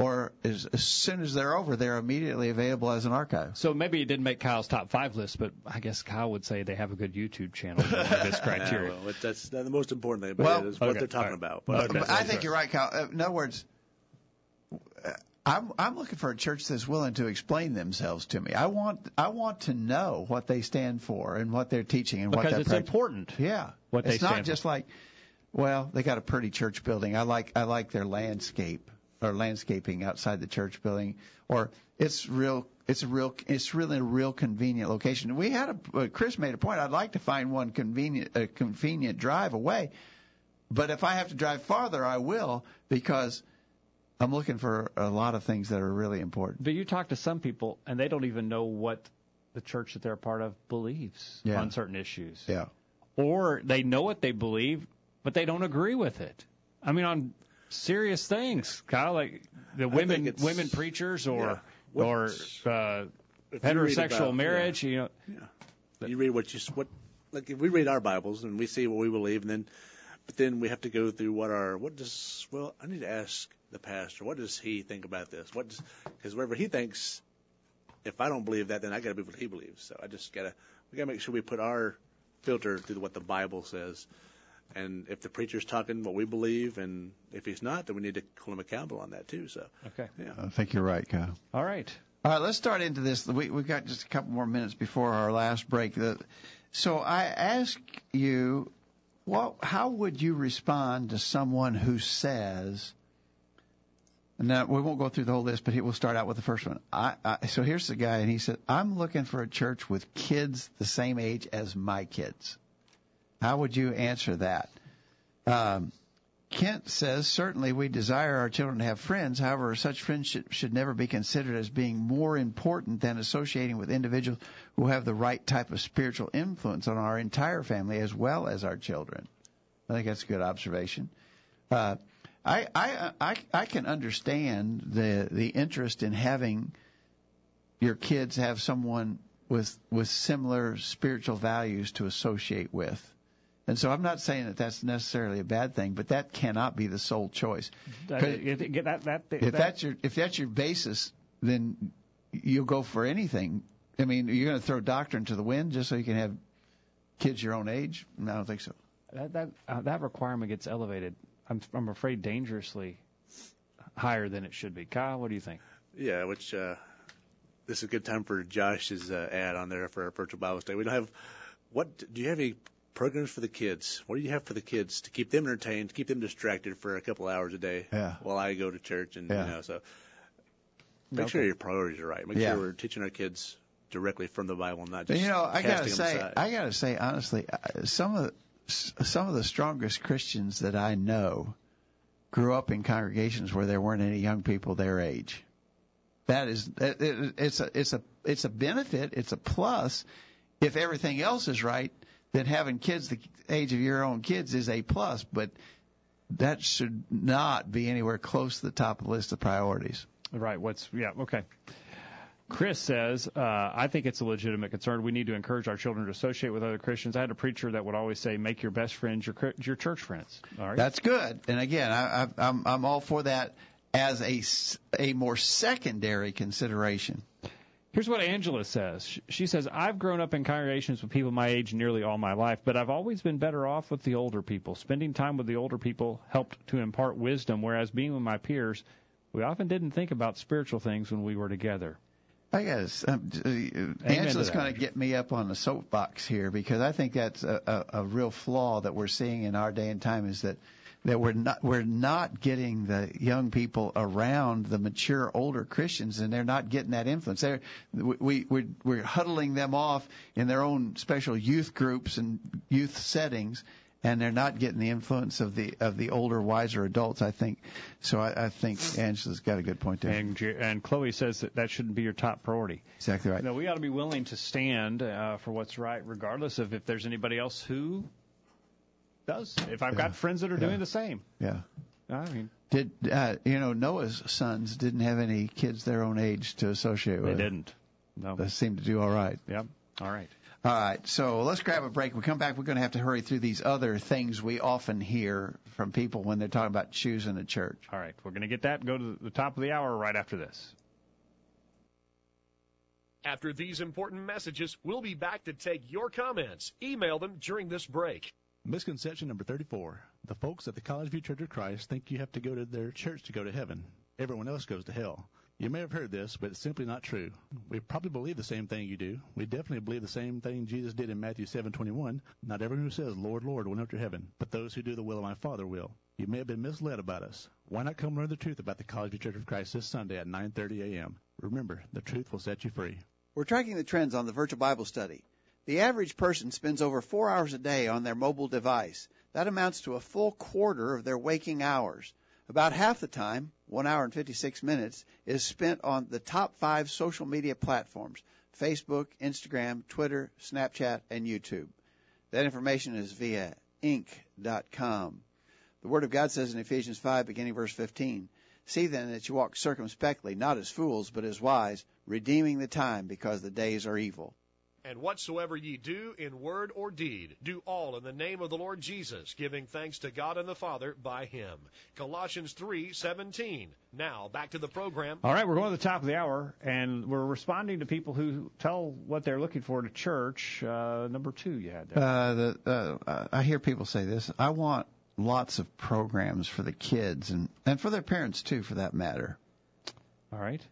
Or as, as soon as they're over, they're immediately available as an archive. So maybe it didn't make Kyle's top five list, but I guess Kyle would say they have a good YouTube channel for this criteria. Yeah, well, that's the most important thing about well, it is what okay, they're talking right. about. But, okay. but I think you're right, Kyle. In other words, I'm, I'm looking for a church that's willing to explain themselves to me. I want I want to know what they stand for and what they're teaching and because what they're Because it's practicing. important. Yeah. What they it's stand not for. Just like, well, they got a pretty church building. I like I like their landscape. Or landscaping outside the church building, or it's real. It's a real. It's really a real convenient location. We had a. Uh, Chris made a point. I'd like to find one convenient, a convenient drive away, but if I have to drive farther, I will because I'm looking for a lot of things that are really important. But you talk to some people, and they don't even know what the church that they're a part of believes yeah. on certain issues. Yeah. Or they know what they believe, but they don't agree with it. I mean, on. Serious things, Kyle, like the women women preachers or yeah. or uh, heterosexual about, marriage. Yeah. You know, yeah. you read what you what like if we read our Bibles and we see what we believe, and then but then we have to go through what our what does well I need to ask the pastor what does he think about this? What because whatever he thinks, if I don't believe that, then I got to be what he believes. So I just gotta we gotta make sure we put our filter through what the Bible says. And if the preacher's talking what we believe, and if he's not, then we need to call him accountable on that too. So, okay, yeah, I think you're right, Kyle. All right, all right. Let's start into this. We, we've got just a couple more minutes before our last break. The, so I ask you, what? How would you respond to someone who says? Now we won't go through the whole list, but he, we'll start out with the first one. I, I, so here's the guy, and he said, "I'm looking for a church with kids the same age as my kids." How would you answer that? Um, Kent says, certainly we desire our children to have friends. However, such friends should, should never be considered as being more important than associating with individuals who have the right type of spiritual influence on our entire family as well as our children. I think that's a good observation. Uh, I, I, I, I can understand the, the interest in having your kids have someone with, with similar spiritual values to associate with. And so I'm not saying that that's necessarily a bad thing, but that cannot be the sole choice. If, if, that, that, if, that, that's your, if that's your basis, then you'll go for anything. I mean, you're going to throw doctrine to the wind just so you can have kids your own age? No, I don't think so. That that, uh, that requirement gets elevated, I'm, I'm afraid, dangerously higher than it should be. Kyle, what do you think? Yeah, which uh, this is a good time for Josh's uh, ad on there for our virtual Bible study. We don't have – what – do you have any – programs for the kids. What do you have for the kids to keep them entertained, to keep them distracted for a couple hours a day yeah. while I go to church? And yeah. you know, so make okay. sure your priorities are right. Make yeah. sure we're teaching our kids directly from the Bible, not just you know. I gotta say, aside. I gotta say honestly, some of the, some of the strongest Christians that I know grew up in congregations where there weren't any young people their age. That is, it, it's a it's a it's a benefit. It's a plus. If everything else is right. That having kids the age of your own kids is a plus, but that should not be anywhere close to the top of the list of priorities. Right. What's yeah, okay. Chris says, uh, I think it's a legitimate concern. We need to encourage our children to associate with other Christians. I had a preacher that would always say, make your best friends your your church friends. All right. That's good. And, again, I, I, I'm, I'm all for that as a, a more secondary consideration. Here's what Angela says. She says, I've grown up in congregations with people my age nearly all my life, but I've always been better off with the older people. Spending time with the older people helped to impart wisdom, whereas being with my peers, we often didn't think about spiritual things when we were together. I guess um, Angela's going to get me up on the soapbox here because I think that's a, a, a real flaw that we're seeing in our day and time is that, that we're not we're not getting the young people around the mature older Christians, and they're not getting that influence. They're, we we're, we're huddling them off in their own special youth groups and youth settings, and they're not getting the influence of the of the older, wiser adults, I think. So I, I think Angela's got a good point there. And, and Chloe says that that shouldn't be your top priority. Exactly right. No, we ought to be willing to stand uh, for what's right, regardless of if there's anybody else who does. If I've yeah. got friends that are yeah. doing the same. Yeah. I mean, did uh, you know Noah's sons didn't have any kids their own age to associate with? They didn't. No, they seemed to do all right. Yep. All right. All right, so let's grab a break. When we come back, we're going to have to hurry through these other things we often hear from people when they're talking about choosing a church. All right, we're going to get that and go to the top of the hour right after this. After these important messages, we'll be back to take your comments. Email them during this break. Misconception number thirty-four. The folks at the College View Church of Christ think you have to go to their church to go to heaven. Everyone else goes to hell. You may have heard this, but it's simply not true. We probably believe the same thing you do. We definitely believe the same thing Jesus did in Matthew seven twenty-one. Not everyone who says, Lord, Lord, will enter heaven, but those who do the will of my Father will. You may have been misled about us. Why not come learn the truth about the College View Church of Christ this Sunday at nine thirty a.m. Remember, the truth will set you free. We're tracking the trends on the Virtual Bible Study. The average person spends over four hours a day on their mobile device. That amounts to a full quarter of their waking hours. About half the time, one hour and fifty-six minutes, is spent on the top five social media platforms, Facebook, Instagram, Twitter, Snapchat, and YouTube. That information is via inc dot com. The Word of God says in Ephesians five, beginning verse fifteen, see then that you walk circumspectly, not as fools, but as wise, redeeming the time, because the days are evil. And whatsoever ye do in word or deed, do all in the name of the Lord Jesus, giving thanks to God and the Father by him. Colossians three seventeen. Now, back to the program. All right, we're going to the top of the hour, and we're responding to people who tell what they're looking for to church. Uh, number two you had there. Uh, the, uh, I hear people say this. I want lots of programs for the kids and, and for their parents, too, for that matter. All right.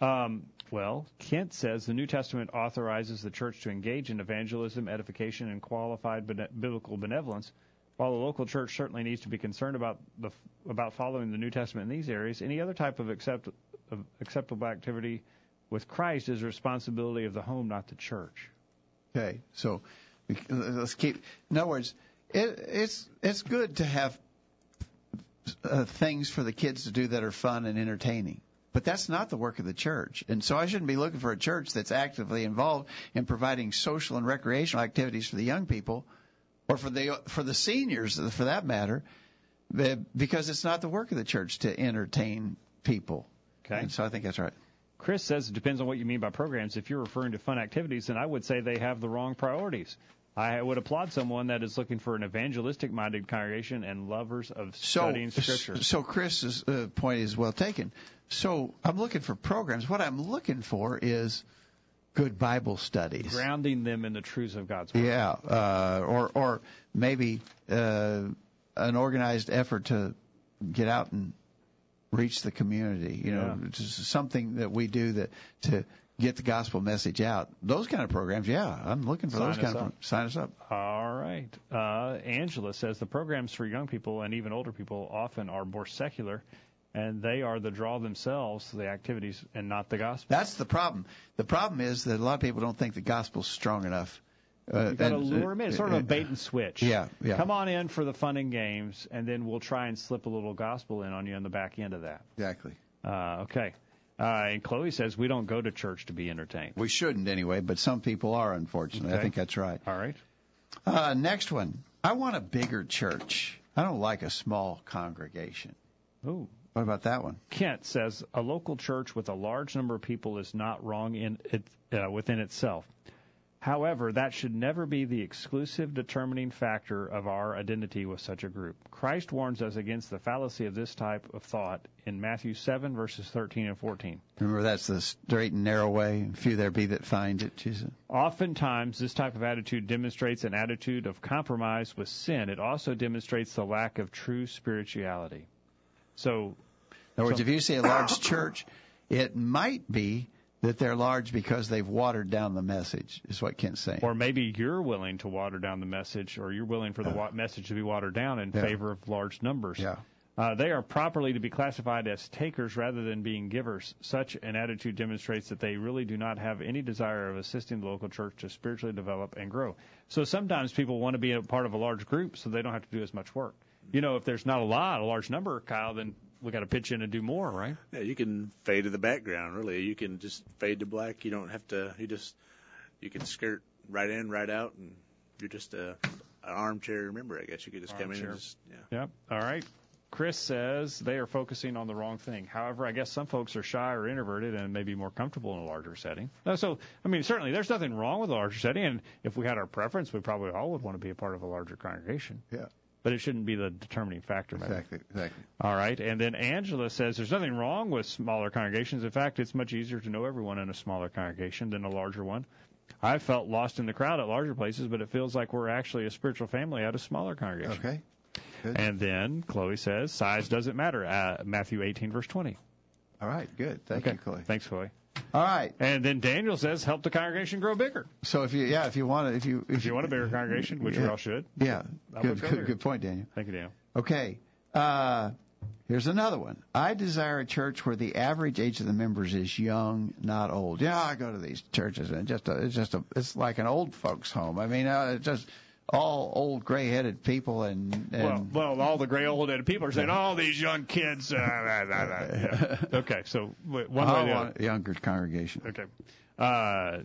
Um, well, Kent says the New Testament authorizes the church to engage in evangelism, edification, and qualified bene- biblical benevolence. While the local church certainly needs to be concerned about the about following the New Testament in these areas, any other type of, accept, of acceptable activity with Christ is the responsibility of the home, not the church. Okay, so let's keep. In other words, it, it's it's good to have uh, things for the kids to do that are fun and entertaining. But that's not the work of the church. And so I shouldn't be looking for a church that's actively involved in providing social and recreational activities for the young people or for the for the seniors, for that matter, because it's not the work of the church to entertain people. Okay. And so I think that's right. Chris says it depends on what you mean by programs. If you're referring to fun activities, then I would say they have the wrong priorities. I would applaud someone that is looking for an evangelistic-minded congregation and lovers of studying so, Scripture. So Chris's uh, point is well taken. So I'm looking for programs. What I'm looking for is good Bible studies. Grounding them in the truths of God's Word. Yeah, uh, or or maybe uh, an organized effort to get out and reach the community. You know, yeah. Just something that we do that to get the gospel message out. Those kind of programs, yeah, I'm looking for those kind of programs. Sign us up. All right. Uh, Angela says the programs for young people and even older people often are more secular, and they are the draw themselves to the activities and not the gospel. That's the problem. The problem is that a lot of people don't think the gospel's strong enough. Uh, You've got to lure them in. It's sort of a bait and switch. Yeah, yeah. Come on in for the fun and games, and then we'll try and slip a little gospel in on you on the back end of that. Exactly. Uh, okay. Uh, and Chloe says we don't go to church to be entertained. We shouldn't anyway, but some people are, unfortunately. Okay. I think that's right. All right. Uh, next one. I want a bigger church. I don't like a small congregation. Ooh. What about that one? Kent says a local church with a large number of people is not wrong in it, uh, within itself. However, that should never be the exclusive determining factor of our identity with such a group. Christ warns us against the fallacy of this type of thought in Matthew seven, verses thirteen and fourteen. Remember, that's the straight and narrow way, and few there be that find it, Jesus. Oftentimes, this type of attitude demonstrates an attitude of compromise with sin. It also demonstrates the lack of true spirituality. So, in other words, so, if you see a large church, it might be that they're large because they've watered down the message, is what Kent's saying. Or maybe you're willing to water down the message, or you're willing for the uh, wa- message to be watered down in yeah. favor of large numbers. Yeah. Uh, they are properly to be classified as takers rather than being givers. Such an attitude demonstrates that they really do not have any desire of assisting the local church to spiritually develop and grow. So sometimes people want to be a part of a large group so they don't have to do as much work. You know, if there's not a lot, a large number, Kyle, then we got to pitch in and do more, right? Yeah, you can fade to the background, really. You can just fade to black. You don't have to. You just you can skirt right in, right out, and you're just a, an armchair member, I guess. You could just armchair. come in and just, yeah. Yep. All right. Chris says they are focusing on the wrong thing. However, I guess some folks are shy or introverted and may be more comfortable in a larger setting. So, I mean, certainly there's nothing wrong with a larger setting, and if we had our preference, we probably all would want to be a part of a larger congregation. Yeah. But it shouldn't be the determining factor. Exactly, maybe. exactly. All right, and then Angela says there's nothing wrong with smaller congregations. In fact, it's much easier to know everyone in a smaller congregation than a larger one. I felt lost in the crowd at larger places, but it feels like we're actually a spiritual family at a smaller congregation. Okay. Good. And then Chloe says, size doesn't matter, uh, Matthew eighteen, verse twenty. All right, good. Thank okay. you, Chloe. Thanks, Chloe. All right. And then Daniel says, help the congregation grow bigger. So, if you, yeah, if you want if you, if if you want a bigger congregation, which yeah, we all should. Yeah, good, go good, good point, Daniel. Thank you, Daniel. Okay, uh, here's another one. I desire a church where the average age of the members is young, not old. Yeah, I go to these churches, and just a, it's, just a, it's like an old folks' home. I mean, uh, it's just... all old gray-headed people and, and well, well, all the gray old-headed people are saying, "Oh, these young kids." Uh, blah, blah, blah. Yeah. Okay, so one way or the younger congregation. Okay, uh,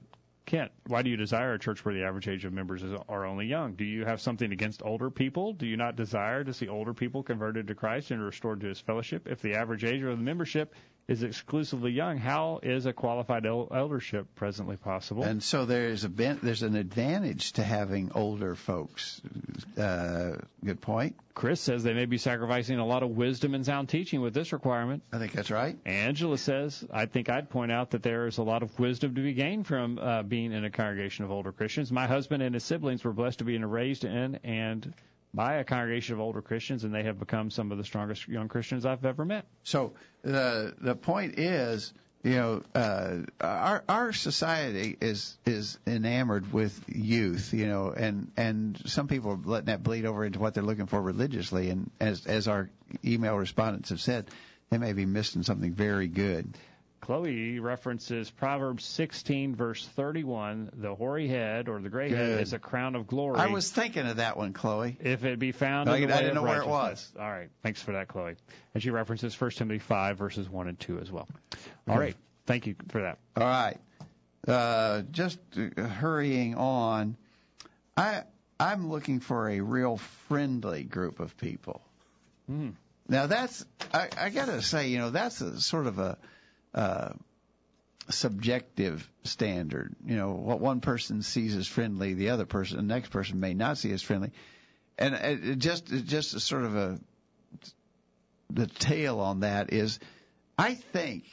Kent, why do you desire a church where the average age of members is, are only young? Do you have something against older people? Do you not desire to see older people converted to Christ and restored to His fellowship? If the average age of the membership is exclusively young, how is a qualified eldership presently possible? And so there's a ben- there's an advantage to having older folks. Uh, good point. Chris says they may be sacrificing a lot of wisdom and sound teaching with this requirement. I think that's right. Angela says, I think I'd point out that there is a lot of wisdom to be gained from uh, being in a congregation of older Christians. My husband and his siblings were blessed to be raised in and by a congregation of older Christians, and they have become some of the strongest young Christians I've ever met. So the the point is, you know, uh, our our society is is enamored with youth, you know, and, and some people are letting that bleed over into what they're looking for religiously. And as as our email respondents have said, they may be missing something very good. Chloe references Proverbs sixteen, verse thirty-one, the hoary head or the gray Good. head is a crown of glory. I was thinking of that one, Chloe. If it be found I, in the I way didn't of know where it was. All right. Thanks for that, Chloe. And she references First Timothy five, verses one and two as well. All right. Thank you for that. All right. Uh, just hurrying on, I, I'm looking for a real friendly group of people. Mm. Now, that's, I, I got to say, you know, that's a sort of a, Uh, subjective standard. You know, what one person sees as friendly, the other person, the next person may not see as friendly. And it just, it just is sort of a, the tail on that is, I think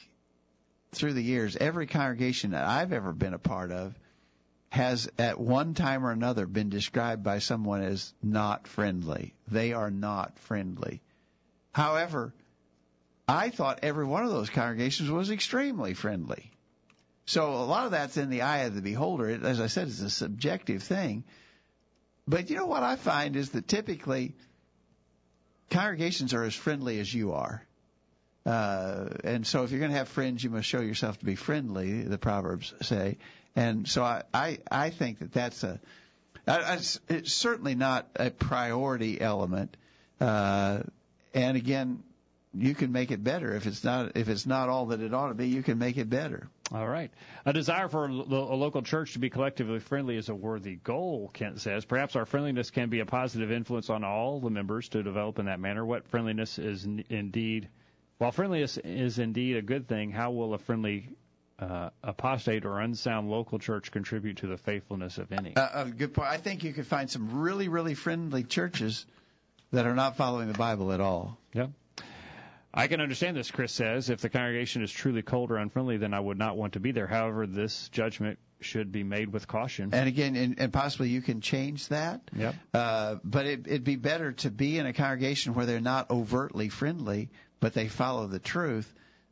through the years, every congregation that I've ever been a part of has at one time or another been described by someone as not friendly. They are not friendly. However, I thought every one of those congregations was extremely friendly. So a lot of that's in the eye of the beholder. It, as I said, it's a subjective thing. But you know what I find is that typically congregations are as friendly as you are. Uh, and so if you're going to have friends, you must show yourself to be friendly, the Proverbs say. And so I, I, I think that that's a I, – it's certainly not a priority element. Uh, and, again, you can make it better. If it's not if it's not all that it ought to be, you can make it better. All right. A desire for a, lo- a local church to be collectively friendly is a worthy goal, Kent says. Perhaps our friendliness can be a positive influence on all the members to develop in that manner. What friendliness is n- indeed, while friendliness is indeed a good thing, how will a friendly uh, apostate or unsound local church contribute to the faithfulness of any? Uh, a good point. I think you could find some really, really friendly churches that are not following the Bible at all. Yeah. I can understand this, Chris says. If the congregation is truly cold or unfriendly, then I would not want to be there. However, this judgment should be made with caution. And again, and, and possibly you can change that. Yep. Uh, but it, it'd be better to be in a congregation where they're not overtly friendly, but they follow the truth,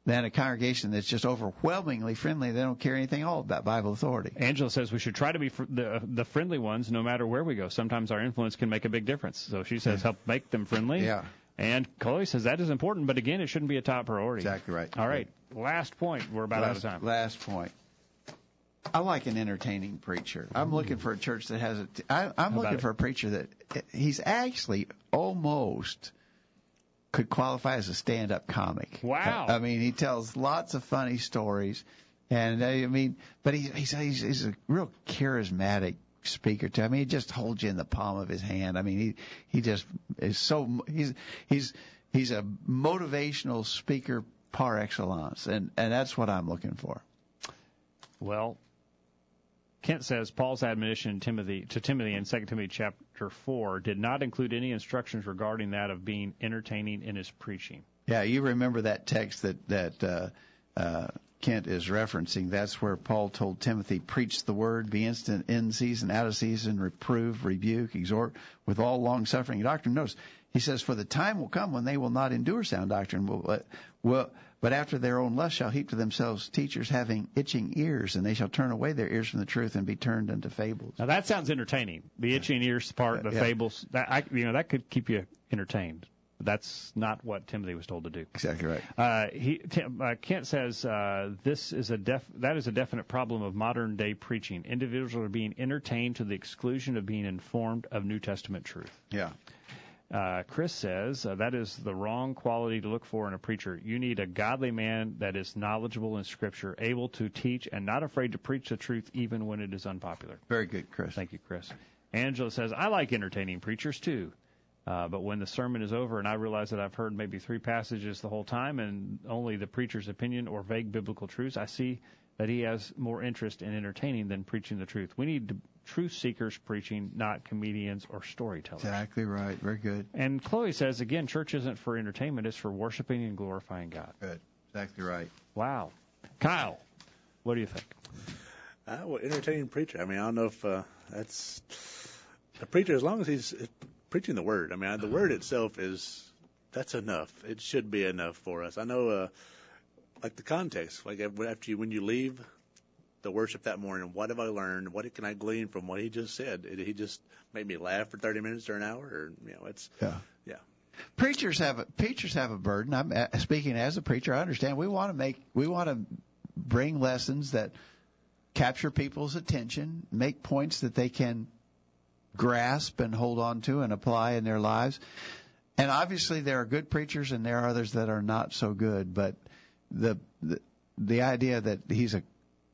than a congregation that's just overwhelmingly friendly. They don't care anything at all about Bible authority. Angela says we should try to be fr- the, the friendly ones no matter where we go. Sometimes our influence can make a big difference. So she says help make them friendly. Yeah. And Chloe says that is important, but again, it shouldn't be a top priority. Exactly right. All right. Last point. We're about last, out of time. Last point. I like an entertaining preacher. I'm Ooh. looking for a church that has a. T- I, I'm How looking for a preacher that he's actually almost could qualify as a stand-up comic. Wow. I, I mean, he tells lots of funny stories, and I mean, but he, he's he's he's a real charismatic speaker to. I mean, he just holds you in the palm of his hand. I mean, he he just is so he's he's he's a motivational speaker par excellence, and, and that's what I'm looking for. Well, Kent says Paul's admonition to Timothy, to Timothy in Second Timothy chapter four did not include any instructions regarding that of being entertaining in his preaching. Yeah, you remember that text that, that uh, uh, Kent is referencing. That's where Paul told Timothy, preach the word, be instant in season, out of season, reprove, rebuke, exhort, with all long-suffering doctrine. Notice, he says, for the time will come when they will not endure sound doctrine, but, well, but after their own lust shall heap to themselves teachers having itching ears, and they shall turn away their ears from the truth and be turned unto fables. Now, that sounds entertaining, the itching ears part, the yeah. fables. That, I, you know, that could keep you entertained. That's not what Timothy was told to do. Exactly right. Uh, he, Tim, uh, Kent says uh, this is a def- that is a definite problem of modern-day preaching. Individuals are being entertained to the exclusion of being informed of New Testament truth. Yeah. Uh, Chris says uh, that is the wrong quality to look for in a preacher. You need a godly man that is knowledgeable in Scripture, able to teach, and not afraid to preach the truth even when it is unpopular. Very good, Chris. Thank you, Chris. Angela says, I like entertaining preachers, too. Uh, but when the sermon is over and I realize that I've heard maybe three passages the whole time and only the preacher's opinion or vague biblical truths, I see that he has more interest in entertaining than preaching the truth. We need truth seekers preaching, not comedians or storytellers. Exactly right. Very good. And Chloe says, again, church isn't for entertainment. It's for worshiping and glorifying God. Good. Exactly right. Wow. Kyle, what do you think? Uh, well, entertaining preacher. I mean, I don't know if uh, that's a preacher, as long as he's preaching the word. I mean, the word itself is, that's enough. It should be enough for us. I know, uh, like the context, like after you, when you leave the worship that morning, what have I learned? What can I glean from what he just said? Did he just make me laugh for thirty minutes or an hour? Or, you know, it's, yeah. yeah. Preachers have a, preachers have a burden. I'm speaking as a preacher. I understand we want to make, we want to bring lessons that capture people's attention, make points that they can grasp and hold on to and apply in their lives. And obviously there are good preachers and there are others that are not so good, but the the, the idea that he's a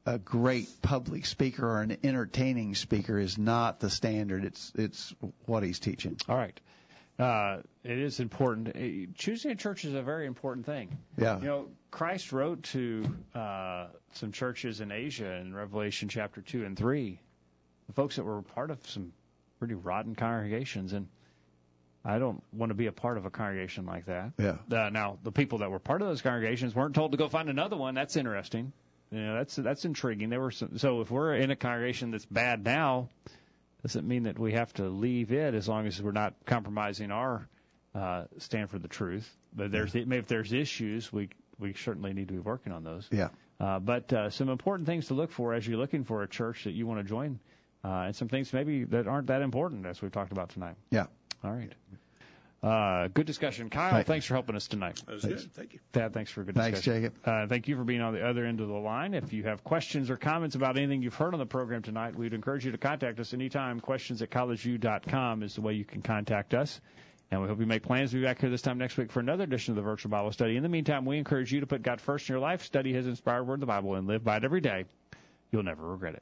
a great public speaker or an entertaining speaker is not the standard. It's it's what he's teaching. All right. Uh, it is important. Choosing a church is a very important thing. Yeah. You know, Christ wrote to uh, some churches in Asia in Revelation chapter two and three, the folks that were part of some pretty rotten congregations, and I don't want to be a part of a congregation like that. Yeah. Uh, now, the people that were part of those congregations weren't told to go find another one. That's interesting. You know, that's that's intriguing. There were some, so if we're in a congregation that's bad now, doesn't mean that we have to leave it as long as we're not compromising our uh, stand for the truth. But there's yeah. if there's issues, we we certainly need to be working on those. Yeah. Uh, but uh, some important things to look for as you're looking for a church that you want to join. Uh, and some things maybe that aren't that important, as we've talked about tonight. Yeah. All right. Uh, good discussion. Kyle, Hi. thanks for helping us tonight. That was thanks. good. Thank you. Dad, thanks for a good thanks, discussion. Thanks, Jacob. Uh, thank you for being on the other end of the line. If you have questions or comments about anything you've heard on the program tonight, we'd encourage you to contact us anytime. Questions at college view dot com is the way you can contact us. And we hope you make plans to be back here this time next week for another edition of the Virtual Bible Study. In the meantime, we encourage you to put God first in your life, study His inspired word, the Bible, and live by it every day. You'll never regret it.